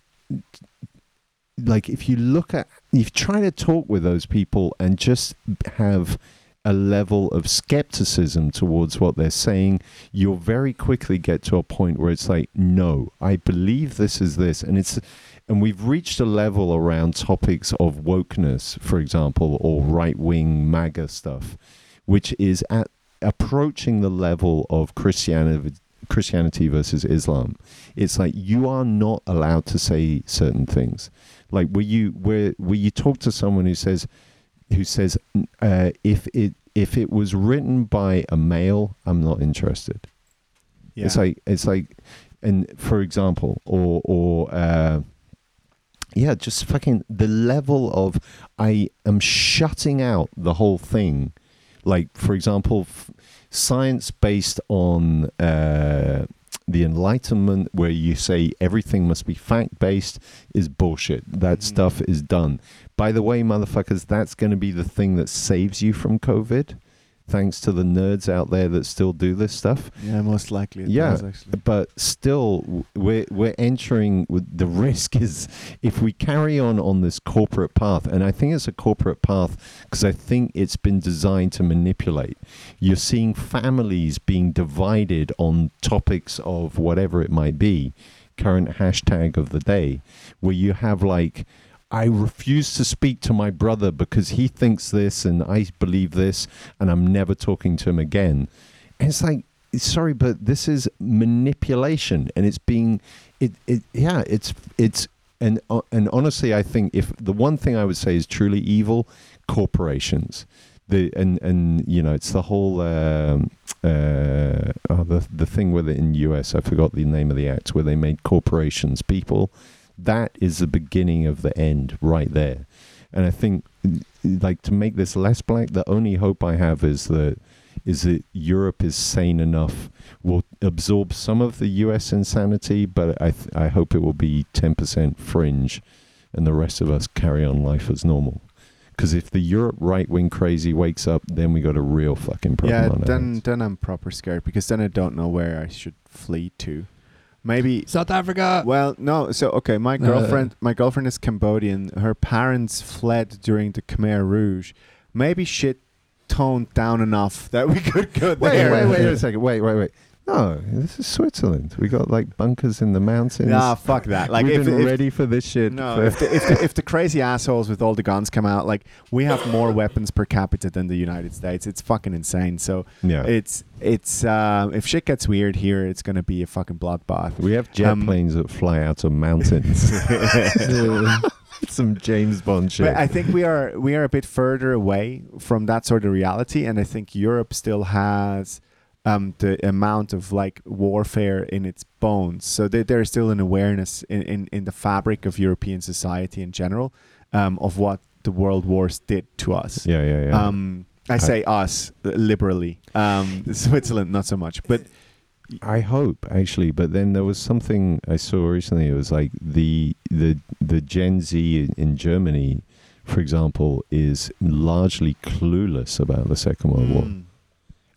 like if you look at... You try to talk with those people and just have... a level of skepticism towards what they're saying, you'll very quickly get to a point where it's like, no, I believe this is this. And it's, and we've reached a level around topics of wokeness, for example, or right-wing MAGA stuff, which is at approaching the level of Christianity, Christianity versus Islam. It's like, you are not allowed to say certain things. Like, where you, where, where you talk to someone who says, who says uh, if it if it was written by a male, I'm not interested. Yeah. It's like it's like, and for example, or or uh, yeah, just fucking the level of I am shutting out the whole thing. Like for example, f- science based on uh, the Enlightenment, where you say everything must be fact based, is bullshit. That mm-hmm. stuff is done. By the way, motherfuckers, that's going to be the thing that saves you from COVID, thanks to the nerds out there that still do this stuff. Yeah, most likely. It yeah, does, actually. But still, we're we're entering. The risk is if we carry on on this corporate path, and I think it's a corporate path because I think it's been designed to manipulate. You're seeing families being divided on topics of whatever it might be, current hashtag of the day, where you have like. I refuse to speak to my brother because he thinks this and I believe this and I'm never talking to him again. And it's like, sorry, but this is manipulation and it's being, it, it yeah, it's, it's, and, uh, and honestly, I think if the one thing I would say is truly evil, corporations, the, and, and, you know, it's the whole, uh, uh, oh, the, the thing with it in U S, I forgot the name of the act where they made corporations people. That is the beginning of the end right there. And I think, like, to make this less black, the only hope I have is that is that Europe is sane enough, will absorb some of the U S insanity, but I th- I hope it will be ten percent fringe and the rest of us carry on life as normal. Because if the Europe right-wing crazy wakes up, then we got a real fucking problem. Yeah, on then, then I'm proper scared because then I don't know where I should flee to. Maybe South Africa. Well, no. So, okay, my girlfriend, uh, my girlfriend is Cambodian. Her parents fled during the Khmer Rouge. Maybe shit toned down enough that we could go there. Wait, wait, wait, wait a second. Wait, wait, wait. No, this is Switzerland. We got like bunkers in the mountains. Nah, fuck that. Like, we've if, been if, ready for this shit. No, if the, if, the, if the crazy assholes with all the guns come out, like we have more weapons per capita than the United States. It's fucking insane. So yeah, it's it's um, if shit gets weird here, it's gonna be a fucking bloodbath. We have jet um, planes that fly out of mountains. Some James Bond shit. But I think we are we are a bit further away from that sort of reality, and I think Europe still has. Um, the amount of like warfare in its bones, so there there's still an awareness in, in, in the fabric of European society in general, um, of what the world wars did to us. Yeah, yeah, yeah. Um, I say I, us liberally. Um, Switzerland, not so much. But I hope actually. But then there was something I saw recently. It was like the the the Gen Z in Germany, for example, is largely clueless about the Second World mm. War.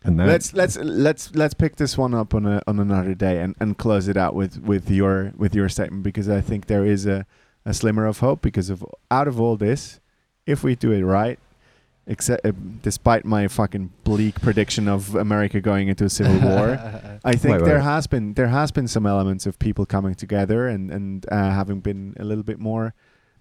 And let's let's let's let's pick this one up on a, on another day and, and close it out with, with your with your statement, because I think there is a, a slimmer of hope because of out of all this, if we do it right, except uh, despite my fucking bleak prediction of America going into a civil war, I think wait, there wait. has been there has been some elements of people coming together and and uh, having been a little bit more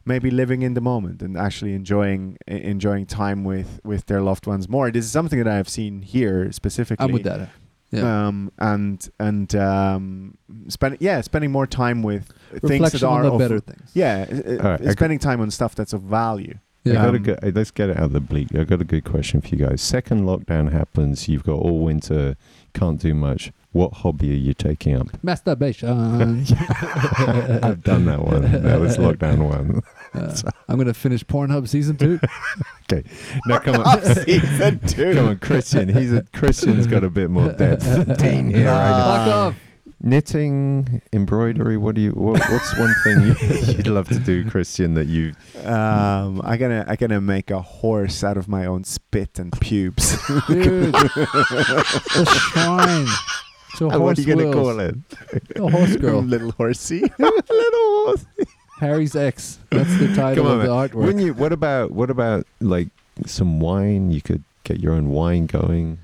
maybe living in the moment and actually enjoying enjoying time with, with their loved ones more. This is something that I have seen here specifically. I'm with that. Yeah. Um, and and um, spend, yeah, spending more time with Reflection things that are... Reflection on the better things. Yeah, uh, right, spending got, time on stuff that's of value. Yeah. I got um, a good, let's get it out of the bleak. I've got a good question for you guys. Second lockdown happens, you've got all winter, can't do much. What hobby are you taking up? Masturbation. I've done that one. That was lockdown one. Uh, I'm going to finish Pornhub season two. Okay. Now come on. Season two. Come on, Christian. He's a, Christian's got a bit more depth than Dean here. Fuck off. Knitting, embroidery. What do you? What, what's one thing you, you'd love to do, Christian? That you? Um, I gonna I gonna make a horse out of my own spit and pubes. Dude, a shrine. So and what are you going to call it? A horse girl. Little horsey. Little horsey. Harry's ex. That's the title on, of the man. Artwork. Wouldn't you, what about, what about like some wine? You could get your own wine going.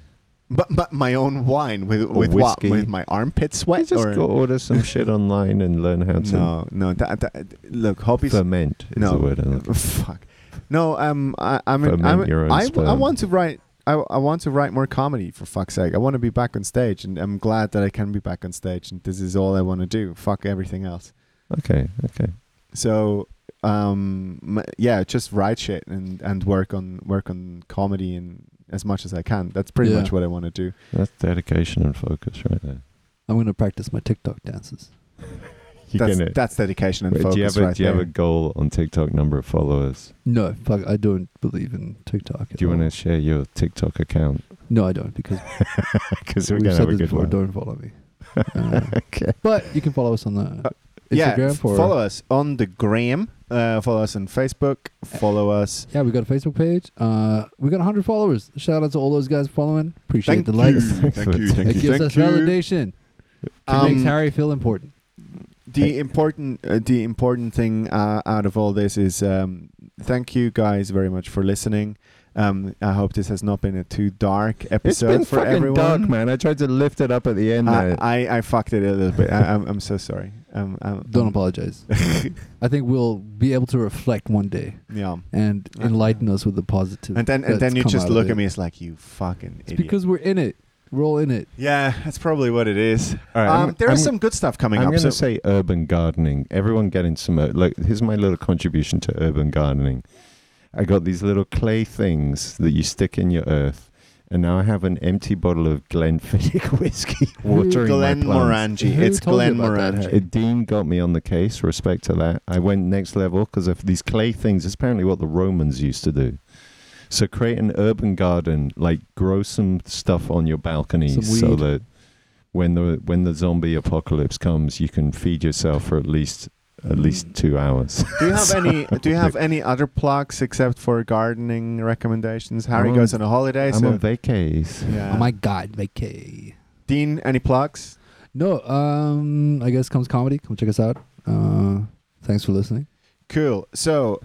But, but my own wine with, with what? With my armpit sweat? You just or? Go order some shit online and learn how to. No, no. That, that, look, hobbies. Ferment is no, the word. I like. Fuck. No, um, I, I mean, I, mean I, I want to write. I, I want to write more comedy, for fuck's sake. I want to be back on stage, and I'm glad that I can be back on stage, and this is all I want to do. Fuck everything else. Okay, okay. So, um, yeah, just write shit and, and work on work on comedy and as much as I can. That's pretty yeah. much what I want to do. That's dedication and focus right there. I'm going to practice my TikTok dances. That's, that's dedication and wait, focus. Do you, have a, right do you have a goal on TikTok, number of followers? No, fuck, I don't believe in TikTok. Do you want to share your TikTok account? No, I don't, because we're we've gonna said have a this good before, one. Don't follow me. Uh, okay. But you can follow us on the uh, Instagram. Yeah, for follow us on the gram. Uh, follow us on Facebook. Follow us. Yeah, we got a Facebook page. Uh, we got one hundred followers. Shout out to all those guys following. Appreciate thank the you. Likes. Thank, thank you. Thank it you. Gives thank us you. Validation. It um, makes Harry feel important. The important, uh, the important thing uh, out of all this is um, thank you guys very much for listening. Um, I hope this has not been a too dark episode. It's been for fucking everyone. Dark, man. I tried to lift it up at the end. I, I, I fucked it a little bit. I, I'm, I'm so sorry. Um, I'm, Don't I'm apologize. I think we'll be able to reflect one day. Yeah, and enlighten uh, us with the positive. And then, and then you just look at me. It's like you fucking it's idiot. Because we're in it. Roll in it. Yeah, that's probably what it is. All right, um, I'm, there I'm, is some good stuff coming I'm up. I'm going to so say urban gardening. Everyone get in some... Like, here's my little contribution to urban gardening. I got these little clay things that you stick in your earth, and now I have an empty bottle of Glenfiddich whiskey watering Glen my plants. Morangi. Who it's Glen Morangi. Dean got me on the case. Respect to that. I went next level because of these clay things. It's apparently what the Romans used to do. So create an urban garden, like grow some stuff on your balconies so that when the when the zombie apocalypse comes, you can feed yourself for at least at least two hours. Do you have so any do you have any other plugs except for gardening recommendations? Harry I'm goes on a holiday. I'm so on vacays. Yeah. Oh my god, vacay. Dean, any plugs? No, um, I guess comes comedy. Come check us out. Uh, thanks for listening. Cool. So,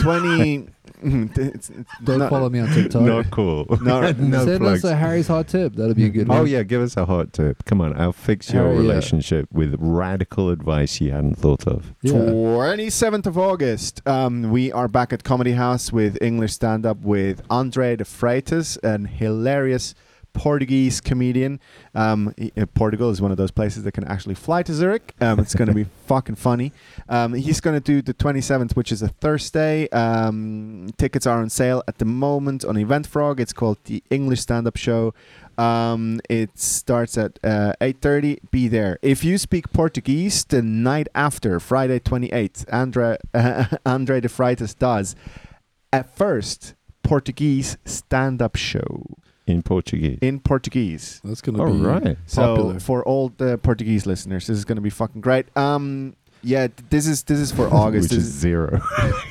twenty. it's, it's Don't not, follow me on TikTok. Not cool. Not, no Send plugs. us a Harry's hot tip. That'll be a good one. Oh, yeah. Give us a hot tip. Come on. I'll fix your Harry, relationship yeah. with radical advice you hadn't thought of. Yeah. twenty-seventh of August. Um, we are back at Comedy House with English stand-up with Andre De Freitas, an hilarious Portuguese comedian. Um, Portugal is one of those places that can actually fly to Zurich. Um, it's going to be fucking funny. Um, he's going to do the twenty-seventh, which is a Thursday. Um, tickets are on sale at the moment on Eventfrog. It's called the English Stand-Up Show. Um, it starts at uh, eight thirty. Be there. If you speak Portuguese, the night after, Friday twenty-eighth, Andre, uh, Andre De Freitas does at first Portuguese stand-up show. In Portuguese. In Portuguese. That's going to be right. popular. So for all the Portuguese listeners, this is going to be fucking great. Um, yeah, this is this is for August. Which is zero.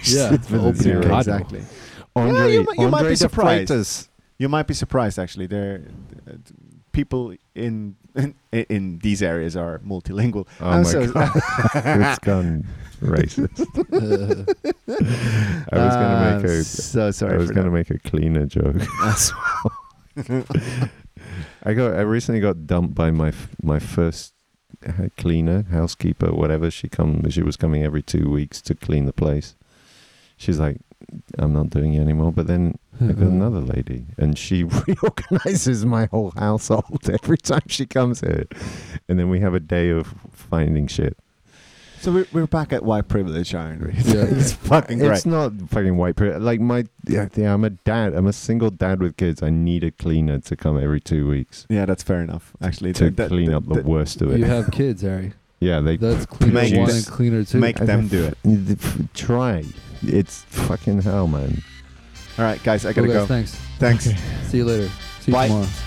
yeah, it's for zero. zero. Exactly. Andre, yeah, you, you Andre might be surprised. Freitas. You might be surprised, actually. There, uh, people in, in in these areas are multilingual. Oh I'm my so God. It's gone racist. I was going to make a. So sorry. I was going to make a cleaner joke as well. I got. I recently got dumped by my f- my first cleaner, housekeeper, whatever. She come. She was coming every two weeks to clean the place. She's like, I'm not doing it anymore. But then I got another lady, and she reorganizes my whole household every time she comes here. And then we have a day of finding shit. So we're, we're back at white privilege, aren't we? Yeah. It's fucking great. It's not fucking white privilege. Like my, yeah, yeah, I'm a dad. I'm a single dad with kids. I need a cleaner to come every two weeks. Yeah, that's fair enough. Actually, to that, clean that, up that, the worst of it. You have kids, Harry. Yeah, they. That's cleaner one and cleaner two. Make I them do it. Try. It's fucking hell, man. All right, guys, I gotta well, guys, go. Thanks. Thanks. See you later. See Bye. you tomorrow.